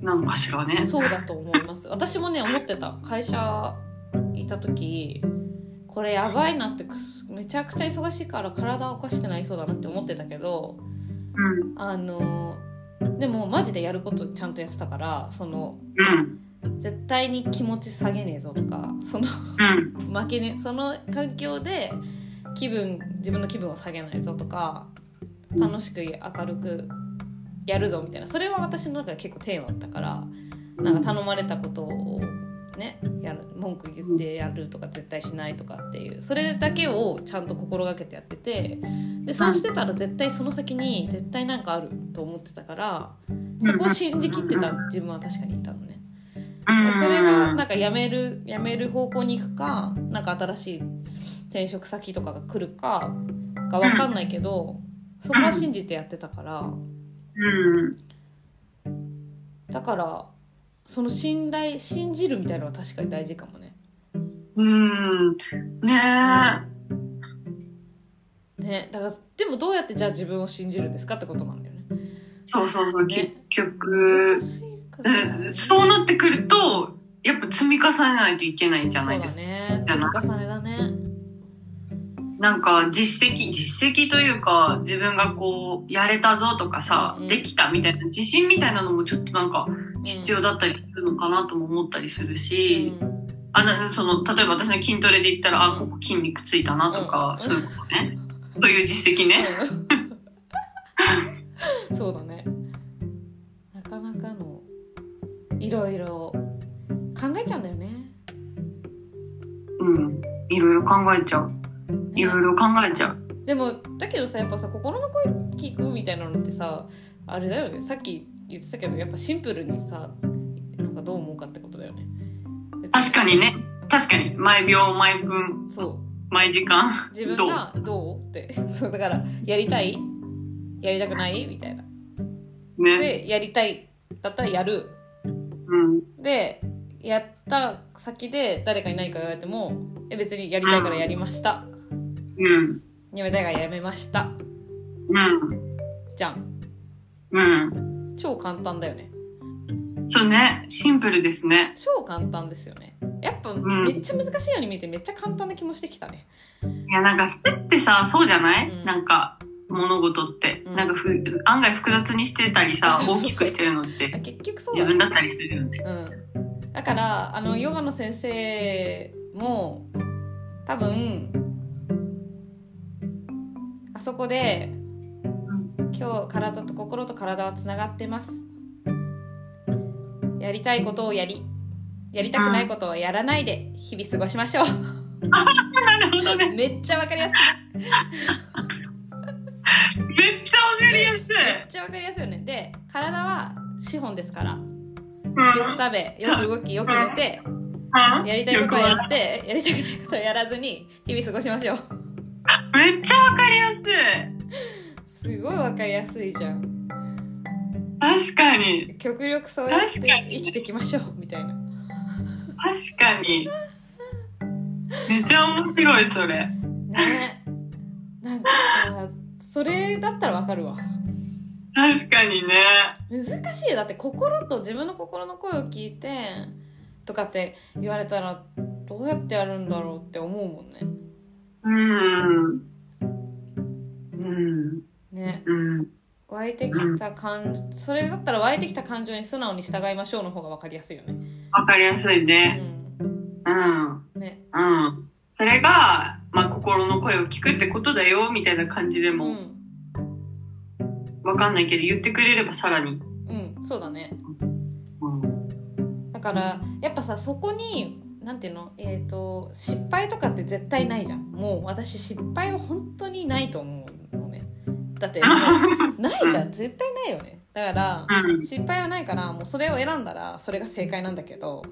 なんかしらね。そうだと思います。私もね思ってた。会社いた時これやばいなってめちゃくちゃ忙しいから体おかしくなりそうだなって思ってたけど、うん、あのでもマジでやることちゃんとやってたからその、うん、絶対に気持ち下げねえぞとかその、うん、負けねその環境で気分自分の気分を下げないぞとか楽しく明るくやるぞみたいなそれは私の中で結構テーマだったからなんか頼まれたことをねやる文句言ってやるとか絶対しないとかっていうそれだけをちゃんと心がけてやっててでそうしてたら絶対その先に絶対なんかあると思ってたからそこを信じきってた自分は確かにいたのね。それがなんかやめるやめる方向に行くかなんか新しい転職先とかが来るかが分かんないけどそこは信じてやってたからうん、だからその信頼信じるみたいなのは確かに大事かもね。うんねえ、ね、だからでもどうやってじゃあ自分を信じるんですかってことなんだよね。そうそうそう、ね、結局そうなってくるとやっぱ積み重ねないといけないじゃないですか。そうだね、積み重ねだね。なんか実績実績というか自分がこうやれたぞとかさ、うん、できたみたいな自信みたいなのもちょっとなんか必要だったりするのかなとも思ったりするし、うん、あのその例えば私の筋トレで言ったら、うん、あここ筋肉ついたなとか、うん、そういうことね、うん、そういう実績ね、うん、そうだねなかなかのいろいろ考えちゃうんだよね。うんいろいろ考えちゃういろいろ考えちゃう。でもだけどさやっぱさ心の声聞くみたいなのってさあれだよね。さっき言ってたけどやっぱシンプルにさなんかどう思うかってことだよね。確かにね確かに毎秒毎分そう毎時間自分がどうってそうだからやりたいやりたくないみたいな、ね、でやりたいだったらやる、うん、でやった先で誰かに何か言われてもえ別にやりたいからやりました、うんうん、やめたいがやめました、うん、じゃん、うん、超簡単だよね。そうねシンプルですね。超簡単ですよね。やっぱ、うん、めっちゃ難しいように見えてめっちゃ簡単な気もしてきたね。いやなんか捨てってさそうじゃない、うん、なんか物事って、うん、なんかふ案外複雑にしてたりさ、うん、大きくしてるのって結局そうだ、ね、自分だったりするよね、うん、だからあのヨガの先生も多分あそこで今日体と心と体はつながってますやりたいことをやりやりたくないことはやらないで日々過ごしましょうなるほどねめっちゃわかりやすいめっちゃわかりやすいめっちゃわかりやすいよね。で体は資本ですからよく食べよく動きよく寝てやりたいことはやってやりたくないことはやらずに日々過ごしましょう。めっちゃわかりやすい。すごいわかりやすいじゃん。確かに極力そうやって生きてきましょうみたいな。確かにめっちゃ面白いそれね。なんかそれだったらわかるわ。確かにね難しい。だって心と自分の心の声を聞いてとかって言われたらどうやってやるんだろうって思うもんね。うんうんね、うん、湧いてきた感情、うん、それだったら湧いてきた感情に素直に従いましょうの方が分かりやすいよね。分かりやすいね、うん、うんね、うん、それが、まあ、心の声を聞くってことだよみたいな感じでも、うん、分かんないけど言ってくれればさらに、うん、そうだね、うん、だからやっぱさ、そこになんていうの、えーと、失敗とかって絶対ないじゃん。もう私失敗は本当にないと思うのね。だってないじゃん、絶対ないよね。だから、うん、失敗はないから、もうそれを選んだらそれが正解なんだけど、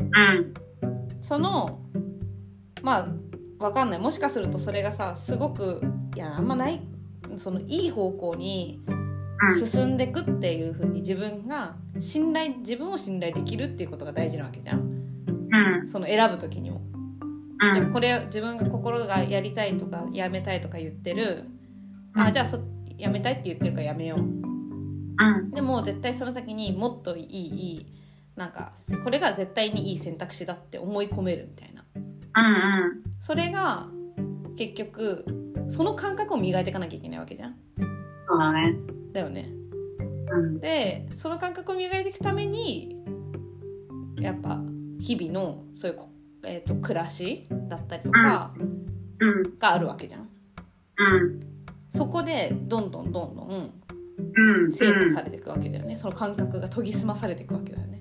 うん、そのまあ分かんない、もしかするとそれがさ、すごくいやあんまない、そのいい方向に進んでくっていう風に自分が信頼自分を信頼できるっていうことが大事なわけじゃん、うん、その選ぶときにも、うん、でもこれ自分が心がやりたいとかやめたいとか言ってる、うん、あ、じゃあそやめたいって言ってるからやめよう、うん、でも絶対その先にもっといいいいなんかこれが絶対にいい選択肢だって思い込めるみたいな、うんうん、それが結局その感覚を磨いていかなきゃいけないわけじゃん。そうだね。だよね、うん、でその感覚を磨いていくためにやっぱ日々のそういう、えー、と暮らしだったりとかがあるわけじゃん、うん、そこでどんどんどんどん精査されていくわけだよね。その感覚が研ぎ澄まされていくわけだよね、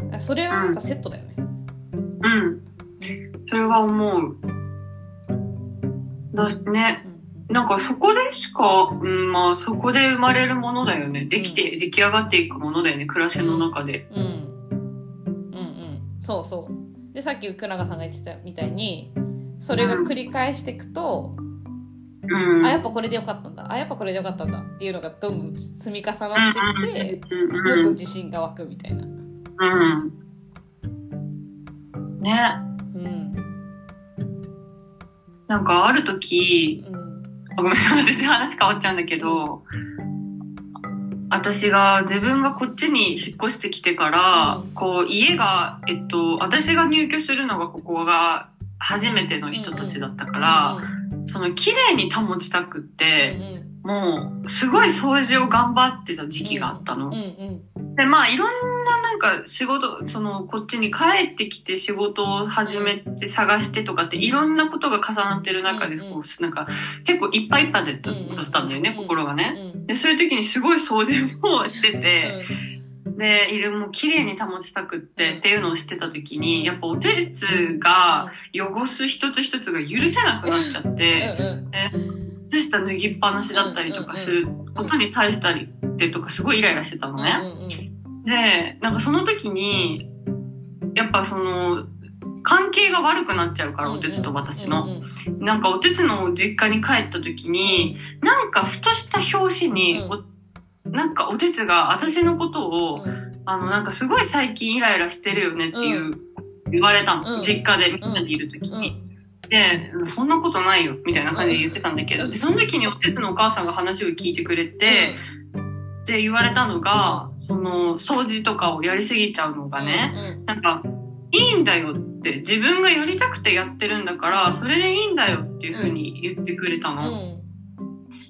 うんうん、それはやっぱセットだよね。うん、それは思うだね、うん、なんかそこでしか、うん、まあそこで生まれるものだよね。できて、うん、出来上がっていくものだよね、暮らしの中で、うんうんそうそう。でさっき福永さんが言ってたみたいにそれが繰り返していくと、うん、あやっぱこれでよかったんだあやっぱこれでよかったんだっていうのがどんどん積み重なってきて、うん、もっと自信が湧くみたいな、うん、ね、うん、なんかある時、うん、あごめん全然話変わっちゃうんだけど、私が自分がこっちに引っ越してきてから、うん、こう家が、えっと、私が入居するのがここが初めての人たちだったから、うんうん、その綺麗に保ちたくって、うんうん、もうすごい掃除を頑張ってた時期があったの。うんうんうん、で、まあいろんななんか仕事、そのこっちに帰ってきて仕事を始めて探してとかっていろんなことが重なってる中で、こうなんか結構いっぱいいっぱいだったんだよね、うんうん、心がね。うんでそういう時にすごい掃除をしてて、うん、でいるもう綺麗に保ちたくってっていうのをしてた時に、やっぱお手つが汚す一つ一つが許せなくなっちゃって、うん、で靴下脱ぎっぱなしだったりとかすることに対したりってとかすごいイライラしてたのね。でなんかその時にやっぱその関係が悪くなっちゃうから、おてつと私の、うんうん、なんかおてつの実家に帰った時になんかふとした表紙に、うん、なんかおてつが私のことを、うん、あのなんかすごい最近イライラしてるよねっていう、うん、言われたの、うん、実家でみんなでいる時に、うん、でそんなことないよみたいな感じで言ってたんだけど、でその時におてつのお母さんが話を聞いてくれて、うん、で言われたのが、その掃除とかをやりすぎちゃうのがね、うんうん、なんかいいんだよって、自分がやりたくてやってるんだから、それでいいんだよっていう風に言ってくれたの。うん、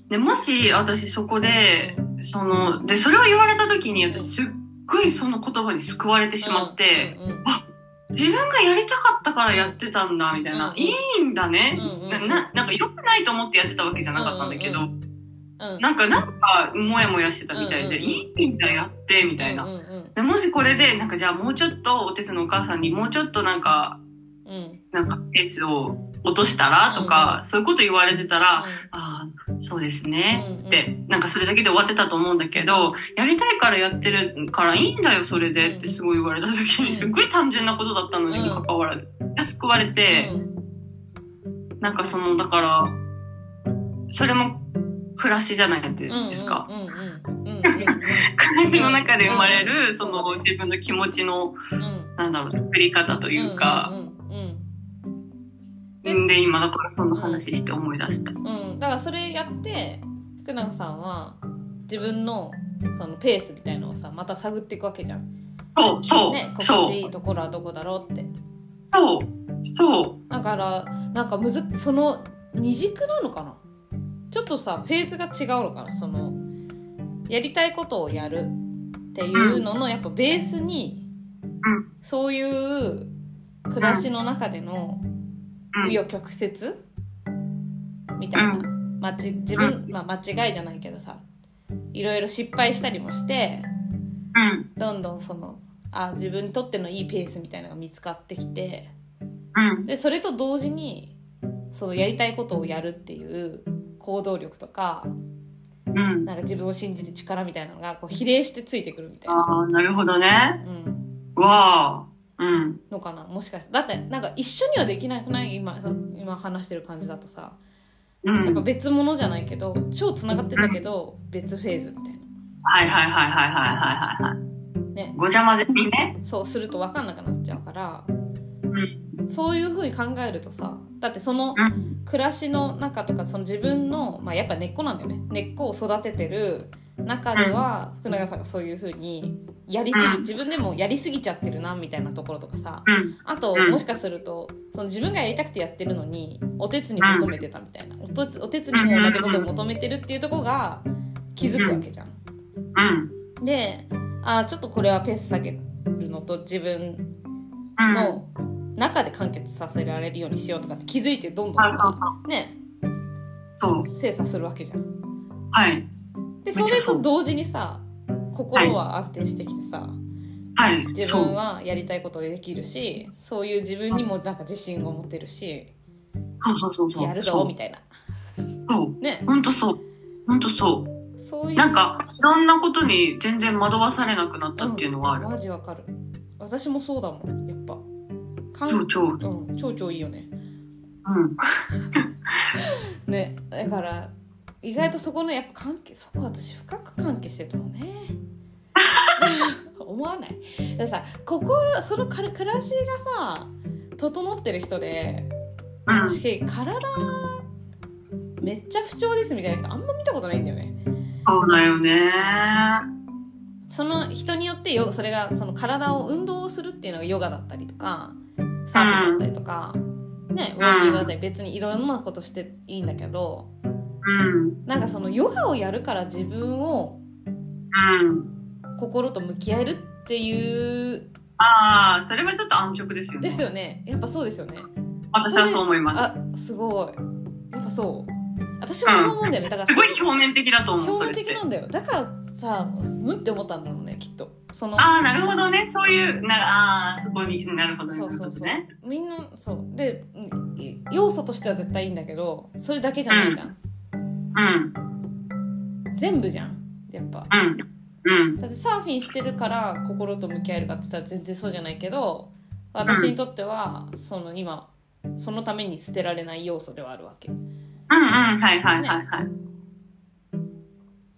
で、もし私そこで、その、で、それを言われた時に私すっごいその言葉に救われてしまって、うんうんうん、あ、自分がやりたかったからやってたんだ、みたいな、うんうん。いいんだね。うんうん、な、な、なんか良くないと思ってやってたわけじゃなかったんだけど、うんうんうん、なんか、なんか、もやもやしてたみたいで、うんうんうん、いいんだやって、みたいな。うんうんうんでもしこれでなんかじゃあもうちょっとお手伝いのお母さんにもうちょっとなんか、うん、なんかペースを落としたらとか、うん、そういうこと言われてたら、うん、ああそうですねって、うんうん、なんかそれだけで終わってたと思うんだけど、やりたいからやってるからいいんだよそれでってすごい言われた時にすごい単純なことだったのにもかかわらず救われて、うん、なんかそのだからそれも暮らしじゃないですか。うんうんうんうん暮らしの中で生まれる、うん、その自分の気持ちの、うん、なんだろう作り方というか、うんうんうん、で今だからそんな話して思い出した、うんうん、だからそれやって福永さんは自分 の, そのペースみたいのをさまた探っていくわけじゃん。そうそう、ね、心地いいところはどこだろうって。そうそうだからなんかむずその二軸なのかな、ちょっとさフェーズが違うのかな、そのやりたいことをやるっていうののやっぱベースにそういう暮らしの中での紆余曲折みたいな、まあ、自分、まあ、間違いじゃないけどさ、いろいろ失敗したりもして、どんどんそのあ自分にとってのいいペースみたいなのが見つかってきて、でそれと同時にそのやりたいことをやるっていう行動力とか、なんか自分を信じる力みたいなのがこう比例してついてくるみたいな。ああ、なるほどね。うん。わあ。うん。のかな、もしかして。だってなんか一緒にはできなくない今今話してる感じだとさ。やっぱ別物じゃないけど超つながってたけど、うん、別フェーズみたいな。はいはいはいはいはいはいはい。ね。ごちゃ混ぜにね。そうすると分かんなくなっちゃうから、うん、そういう風に考えるとさ、だってその暮らしの中とかその自分の、まあ、やっぱ根っこなんだよね。根っこを育ててる中では、うん、福永さんがそういう風にやりすぎ、うん、自分でもやりすぎちゃってるなみたいなところとかさ、うん、あと、うん、もしかするとその自分がやりたくてやってるのにお手つに求めてたみたいな、お手つ、お手つにも同じことを求めてるっていうところが気づくわけじゃん、うん、で、あちょっとこれはペース下げるのと自分の中で完結させられるようにしようとかって気づいてどんどんさ、ね、そう精査するわけじゃん。はい。でそれと同時にさ心は安定してきてさ、はい、自分はやりたいことできるし、はい、そういう自分にもなんか自信を持てるし、そうそうそうそうやるぞみたいな、そうね、本当そう本当そうそういうなんかいろんなことに全然惑わされなくなったっていうのはある、うん、マジわかる。私もそうだもんやっぱ超超、うん、超超いいよね、うん、ねだから意外とそこのやっぱ関係、そこ私深く関係してるのね思わない。だからさ、心、その暮らしがさ整ってる人で、私、うん、体めっちゃ不調ですみたいな人あんま見たことないんだよね。そうだよね。その人によってよ、それがその体を運動するっていうのがヨガだったりとかサーフィンだったりとか、うん、ね、ウォーキングだったり、別にいろんなことしていいんだけど、うん、なんかそのヨガをやるから自分を心と向き合えるっていう、うん、ああそれはちょっと安直ですよね。ですよね、やっぱそうですよね。私はそう思います。あすごい、やっぱそう私もそう思うんだよね、うん、だからすごい表面的だと思う。表面的なんだよ、だからさうんって思ったんだろうねきっと。そのああなるほどね、そういうな、あそこになるほどね、そうそうそう、ね、みんなそうで要素としては絶対いいんだけどそれだけじゃないじゃん、うんうん、全部じゃんやっぱ、うんうん、だってサーフィンしてるから心と向き合えるかって言ったら全然そうじゃないけど、私にとってはその今そのために捨てられない要素ではあるわけ。うんうん、はいはいはいはい、ね、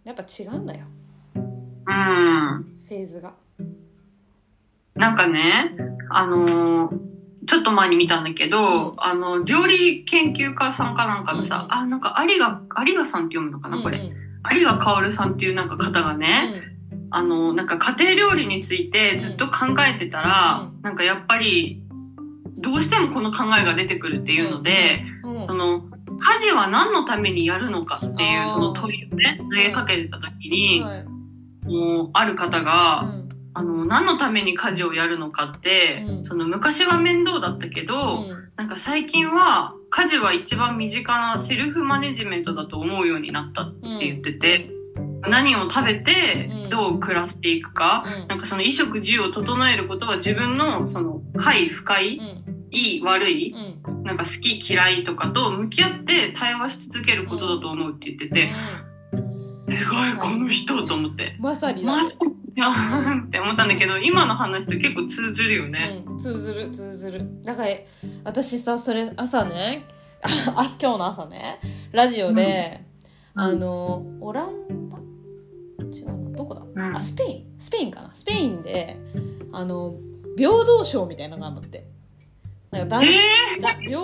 やっぱ違うんだよ、うん、フェーズがなんかね、あのーちょっと前に見たんだけど、うん、あの、料理研究家さんかなんかのさ、うん、あ、なんか、有賀、有賀さんって読むのかな、これ。有賀薫さんっていうなんか方がね、うん、あの、なんか家庭料理についてずっと考えてたら、うん、なんかやっぱり、どうしてもこの考えが出てくるっていうので、うんうん、その、家事は何のためにやるのかっていう、その問いをね、投げかけてた時に、はい、もう、ある方が、うん、あの、何のために家事をやるのかって、うん、その昔は面倒だったけど、うん、なんか最近は家事は一番身近なセルフマネジメントだと思うようになったって言ってて、うん、何を食べてどう暮らしていくか、うん、なんかその衣食住を整えることは自分のその快不快、うん、いい悪い、うん、なんか好き嫌いとかと向き合って対話し続けることだと思うって言ってて、うん、すごいこの人と思って。まさに。まさにじゃんって思ったんだけど、今の話と結構通ずるよね、うん、通ずる通ずる。だから私さそれ朝ねあ今日の朝ねラジオで、うん、あのオランダ違うどこだ、うん、あスペインスペインかなスペインであの平等賞みたいなのがあるんだって。なんか男、えー、だ平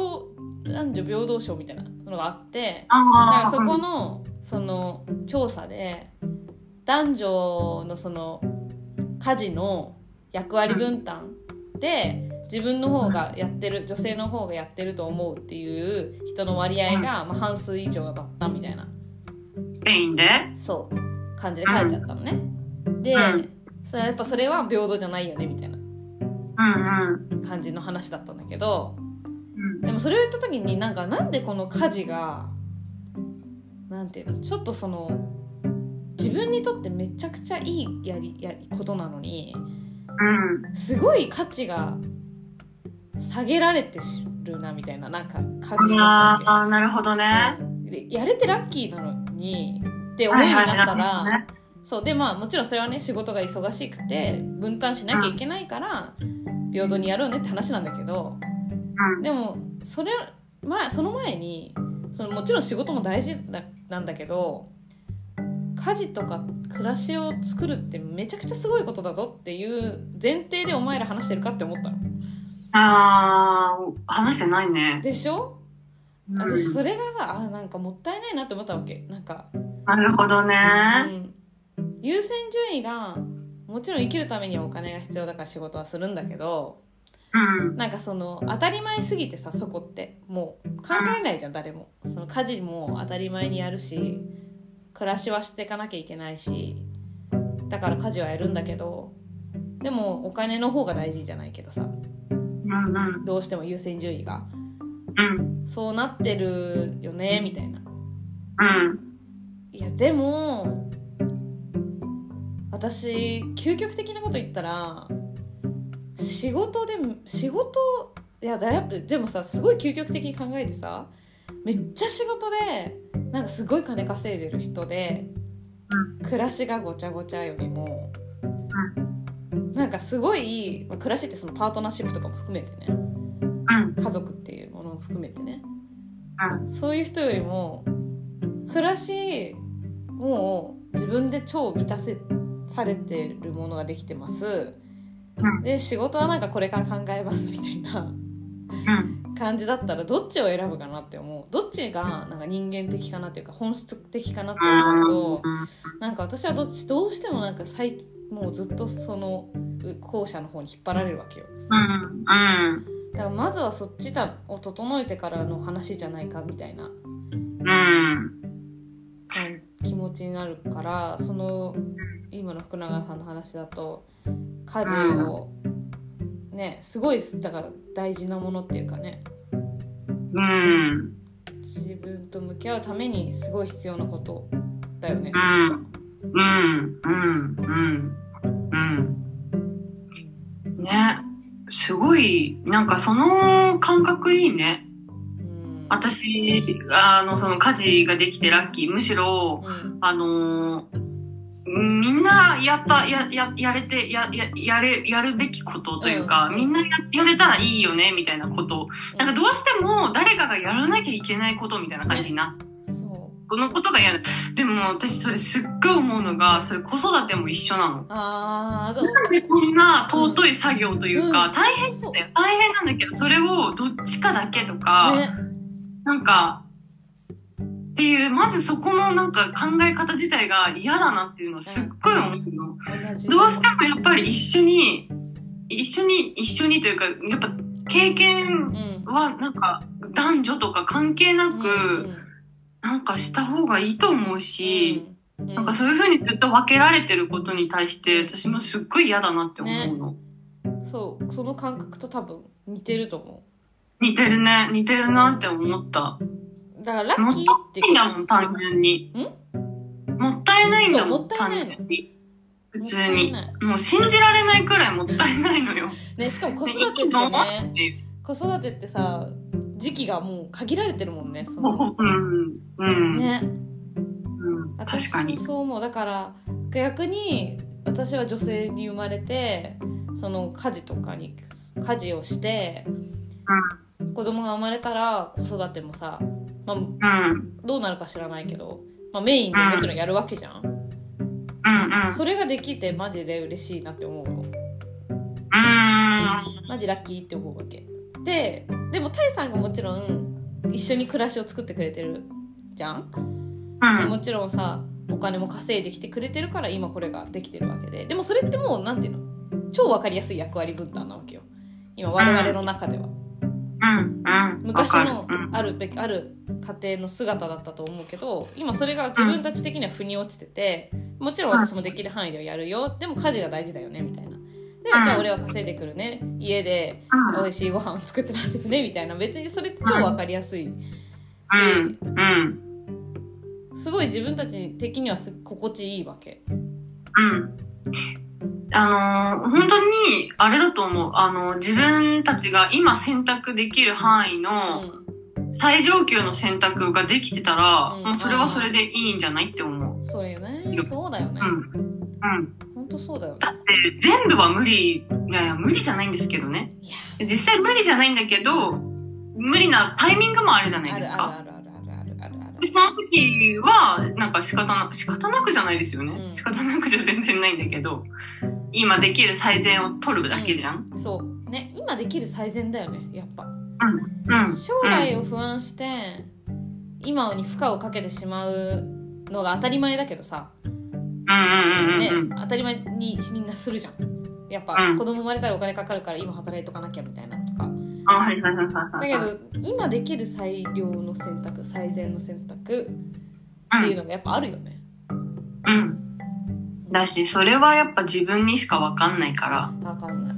男女平等賞みたいなのがあって、あだからそこの、うん、その調査で男女のその家事の役割分担で自分の方がやってる、女性の方がやってると思うっていう人の割合がまあ半数以上だったみたいな、スペインでそう感じで書いてあったのね。でそれやっぱそれは平等じゃないよねみたいな、感じの話だったんだけど、でもそれを言った時になんかなんでこの家事がなんていうのちょっとその自分にとってめちゃくちゃいいやりやことなのに、すごい価値が下げられてるなみたいななんか感じだった。ああなるほどね。やれてラッキーなのにって思いになったら、はいはいはい、そうでまあもちろんそれはね仕事が忙しくて分担しなきゃいけないから平等にやろうねって話なんだけど、でもそれまあその前にそのもちろん仕事も大事なんだけど。家事とか暮らしを作るってめちゃくちゃすごいことだぞっていう前提でお前ら話してるかって思ったの。ああ話してないね。でしょ、うん、私それがあなんかもったいないなって思ったわけ。なんかなるほどね、うん、優先順位がもちろん生きるためにはお金が必要だから仕事はするんだけど、うん、なんかその当たり前すぎてさそこってもう考えないじゃん誰も。その家事も当たり前にやるし暮らしはしていかなきゃいけないし、だから家事はやるんだけど、でもお金の方が大事じゃないけどさ、うんうん、どうしても優先順位が、うん、そうなってるよねみたいな、うん、いやでも私究極的なこと言ったら仕事で仕事いやだやっぱでもさすごい究極的に考えてさめっちゃ仕事でなんかすごい金稼いでる人で、うん、暮らしがごちゃごちゃよりも、うん、なんかすごい暮らしってそのパートナーシップとかも含めてね、うん、家族っていうものも含めてね、うん、そういう人よりも暮らしもう自分で超満たせされてるものができてます、うん、で仕事はなんかこれから考えますみたいな、うん感じだったらどっちを選ぶかなって思う。どっちがなんか人間的かなっていうか本質的かなって思うと、なんか私はどっちどうしてもなんか最もうずっとその後者の方に引っ張られるわけよ。だからまずはそっちを整えてからの話じゃないかみたいな気持ちになるから、その今の福永さんの話だと家事をね、すごいだから大事なものっていうかね、うん、自分と向き合うためにすごい必要なことだよね。うんうんうんうんうんね、すごいなんかその感覚いいね。うん、私あのその家事ができてラッキー。むしろ、うん、あのー。みんなやった、や、や、やれて、や、や、やれ、やるべきことというか、うん、みんな や, やれたらいいよね、みたいなこと。なんかどうしても誰かがやらなきゃいけないことみたいな感じになって。このことがやる。でも私それすっごい思うのが、それ子育ても一緒なの。あそうなんでこんな尊い作業というか、うんうん、大変って、大変なんだけど、それをどっちかだけとか、ね、なんか、っていうまずそこのなんか考え方自体が嫌だなっていうのはすっごい思うの、うん、どうしてもやっぱり一緒に一緒に一緒にというかやっぱ経験はなんか男女とか関係なくなんかした方がいいと思うし、うんうん、なんかそういう風にずっと分けられてることに対して私もすっごい嫌だなって思うの、ね、そうその感覚と多分似てると思う。似てるね、似てるなって思った。だからラッキーってもったいないんだもん単純に。ん？もったいないんだもん単純に。普通にもう信じられないくらいもったいないのよ。ね、しかも子育てってね。子育てってさ時期がもう限られてるもんね。そのうんうんね、うん、確かに。そう思う。だから逆に私は女性に生まれてその家事とかに家事をして、うん、子供が生まれたら子育てもさ。まあうん、どうなるか知らないけど、まあ、メインでもちろんやるわけじゃん、うんうん、それができてマジで嬉しいなって思うの、うん、マジラッキーって思うわけで、でもタイさんがもちろん一緒に暮らしを作ってくれてるじゃん、うん、もちろんさお金も稼いできてくれてるから今これができてるわけで、でもそれってもうなんていうの超わかりやすい役割分担なわけよ今我々の中では、うんうん、昔のあるべきある家庭の姿だったと思うけど今それが自分たち的には腑に落ちてて、もちろん私もできる範囲でやるよでも家事が大事だよねみたいなで、うん、じゃあ俺は稼いでくるね、家で美味しいご飯を作ってもらっててねみたいな、別にそれって超分かりやすいし、うんうん、すごい自分たち的には心地いいわけ。うん、あのー、本当にあれだと思う、あのー、自分たちが今選択できる範囲の最上級の選択ができてたら、うん、もうそれはそれでいいんじゃないって思う、うん、それね、そうだよね、うんうん、本当そうだよね。だって全部は無理、いやいや無理じゃないんですけどね。実際無理じゃないんだけど、無理なタイミングもあるじゃないですか。あるあるあるあるあるあるある。でその時はなんか仕方な仕方なくじゃないですよね。うん、仕方なくじゃ全然ないんだけど、今できる最善を取るだけじゃん。うん、そうね、今できる最善だよね、やっぱ。うんうん。将来を不安して、うん、今に負荷をかけてしまうのが当たり前だけどさ。ね、当たり前にみんなするじゃん。やっぱ、うん、子供生まれたらお金かかるから今働いとかなきゃみたいなのとか。あ、はいはいはいはいはい。だけど今できる最良の選択、最善の選択っていうのがやっぱあるよね。うん。うん、だしそれはやっぱ自分にしか分かんないから。分かんない。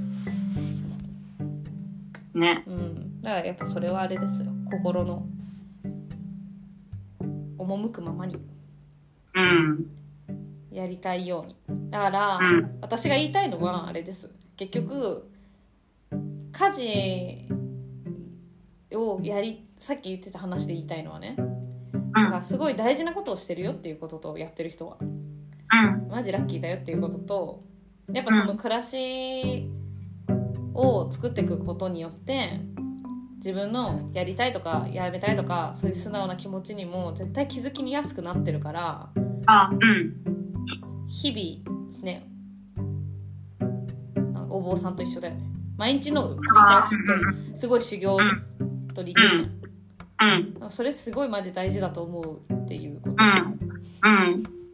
ね。うん。だからやっぱそれはあれですよ。心の赴くままに。うん。やりたいように。だから、うん、私が言いたいのはあれです。結局家事をやり、さっき言ってた話で言いたいのはね、だからすごい大事なことをしてるよっていうことと、やってる人は、うん、マジラッキーだよっていうことと、やっぱその暮らしを作っていくことによって自分のやりたいとかやめたいとかそういう素直な気持ちにも絶対気づきにやすくなってるから、あ、うん。日々ね、お坊さんと一緒だよね。毎日の繰り返しってすごい修行と似てるじゃん、うんうん、それすごいマジ大事だと思うっていうこと、うん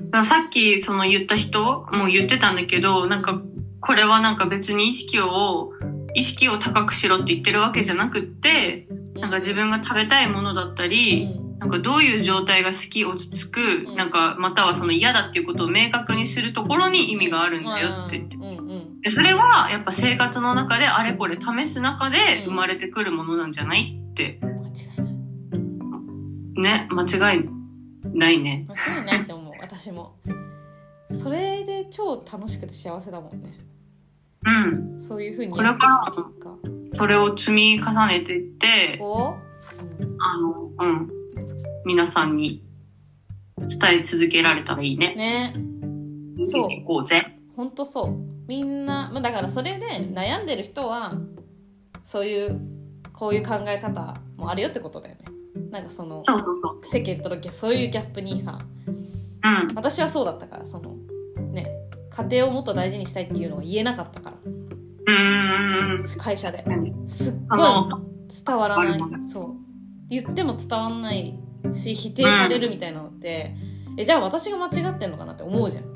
うん、ださっきその言った人も言ってたんだけど、なんかこれはなんか別に意識を意識を高くしろって言ってるわけじゃなくって、なんか自分が食べたいものだったり、うん、なんかどういう状態が好き、落ち着く、なんかまたはその嫌だっていうことを明確にするところに意味があるんだよって言って、でそれはやっぱ生活の中であれこれ試す中で生まれてくるものなんじゃないって、間違いないね、間違いないね、間違いないと思う。私もそれで超楽しくて幸せだもんね。うん、そういう風にやってきた結果、それを積み重ねていって、うん、あのうん皆さんに伝え続けられたらいいね。ね。そう。行こうぜ。本当そう。みんな、まあ、だからそれで悩んでる人はそういうこういう考え方もあるよってことだよね。なんかそのそうそうそう世間とのそういうギャップにさ、うん、私はそうだったから、そのね、家庭をもっと大事にしたいっていうのを言えなかったから。うーん、会社で。すっごい伝わらない。そう。言っても伝わんない。し否定されるみたいなのって、うん、えじゃあ私が間違ってんのかなって思うじゃん、うん、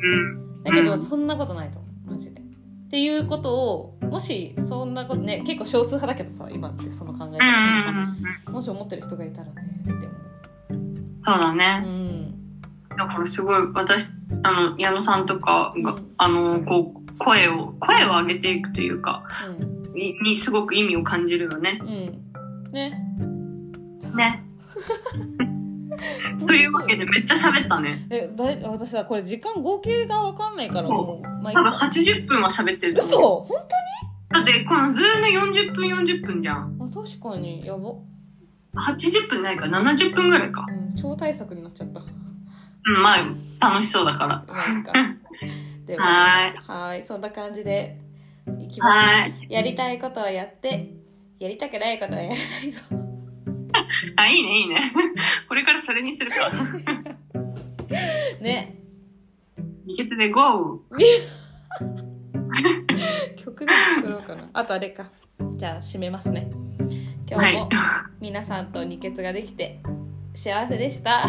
だけどそんなことないと思うマジでっていうことを、もしそんなことね、結構少数派だけどさ今ってその考え方、うん、もし思ってる人がいたらねって思う。そうだね、うん、だからすごい私あの矢野さんとかが、うん、あのこう声を声を上げていくというか、うん、に, にすごく意味を感じるよね、うん、ねねというわけでめっちゃ喋ったね。え、だい私さこれ時間合計が分かんないからもう多分はちじゅっぷんは喋ってると思う。嘘、本当に？だってこのズームよんじゅっぷんよんじゅっぷんじゃん。あ、確かにやば。はちじゅっぷんないかななじゅっぷんぐらいか、うん、超大作になっちゃった。うん、まあ楽しそうだからなんかでも、ね、はいはい、そんな感じでいきます。やりたいことはやって、やりたくないことはやらないぞあ、いいねいいねこれからそれにするかね。二月で ゴー 曲で作ろうかな。あとあれか、じゃあ締めますね。今日も皆さんと二月ができて幸せでした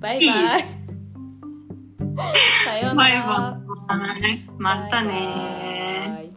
バイバイさようなら、バイバイ、またねー。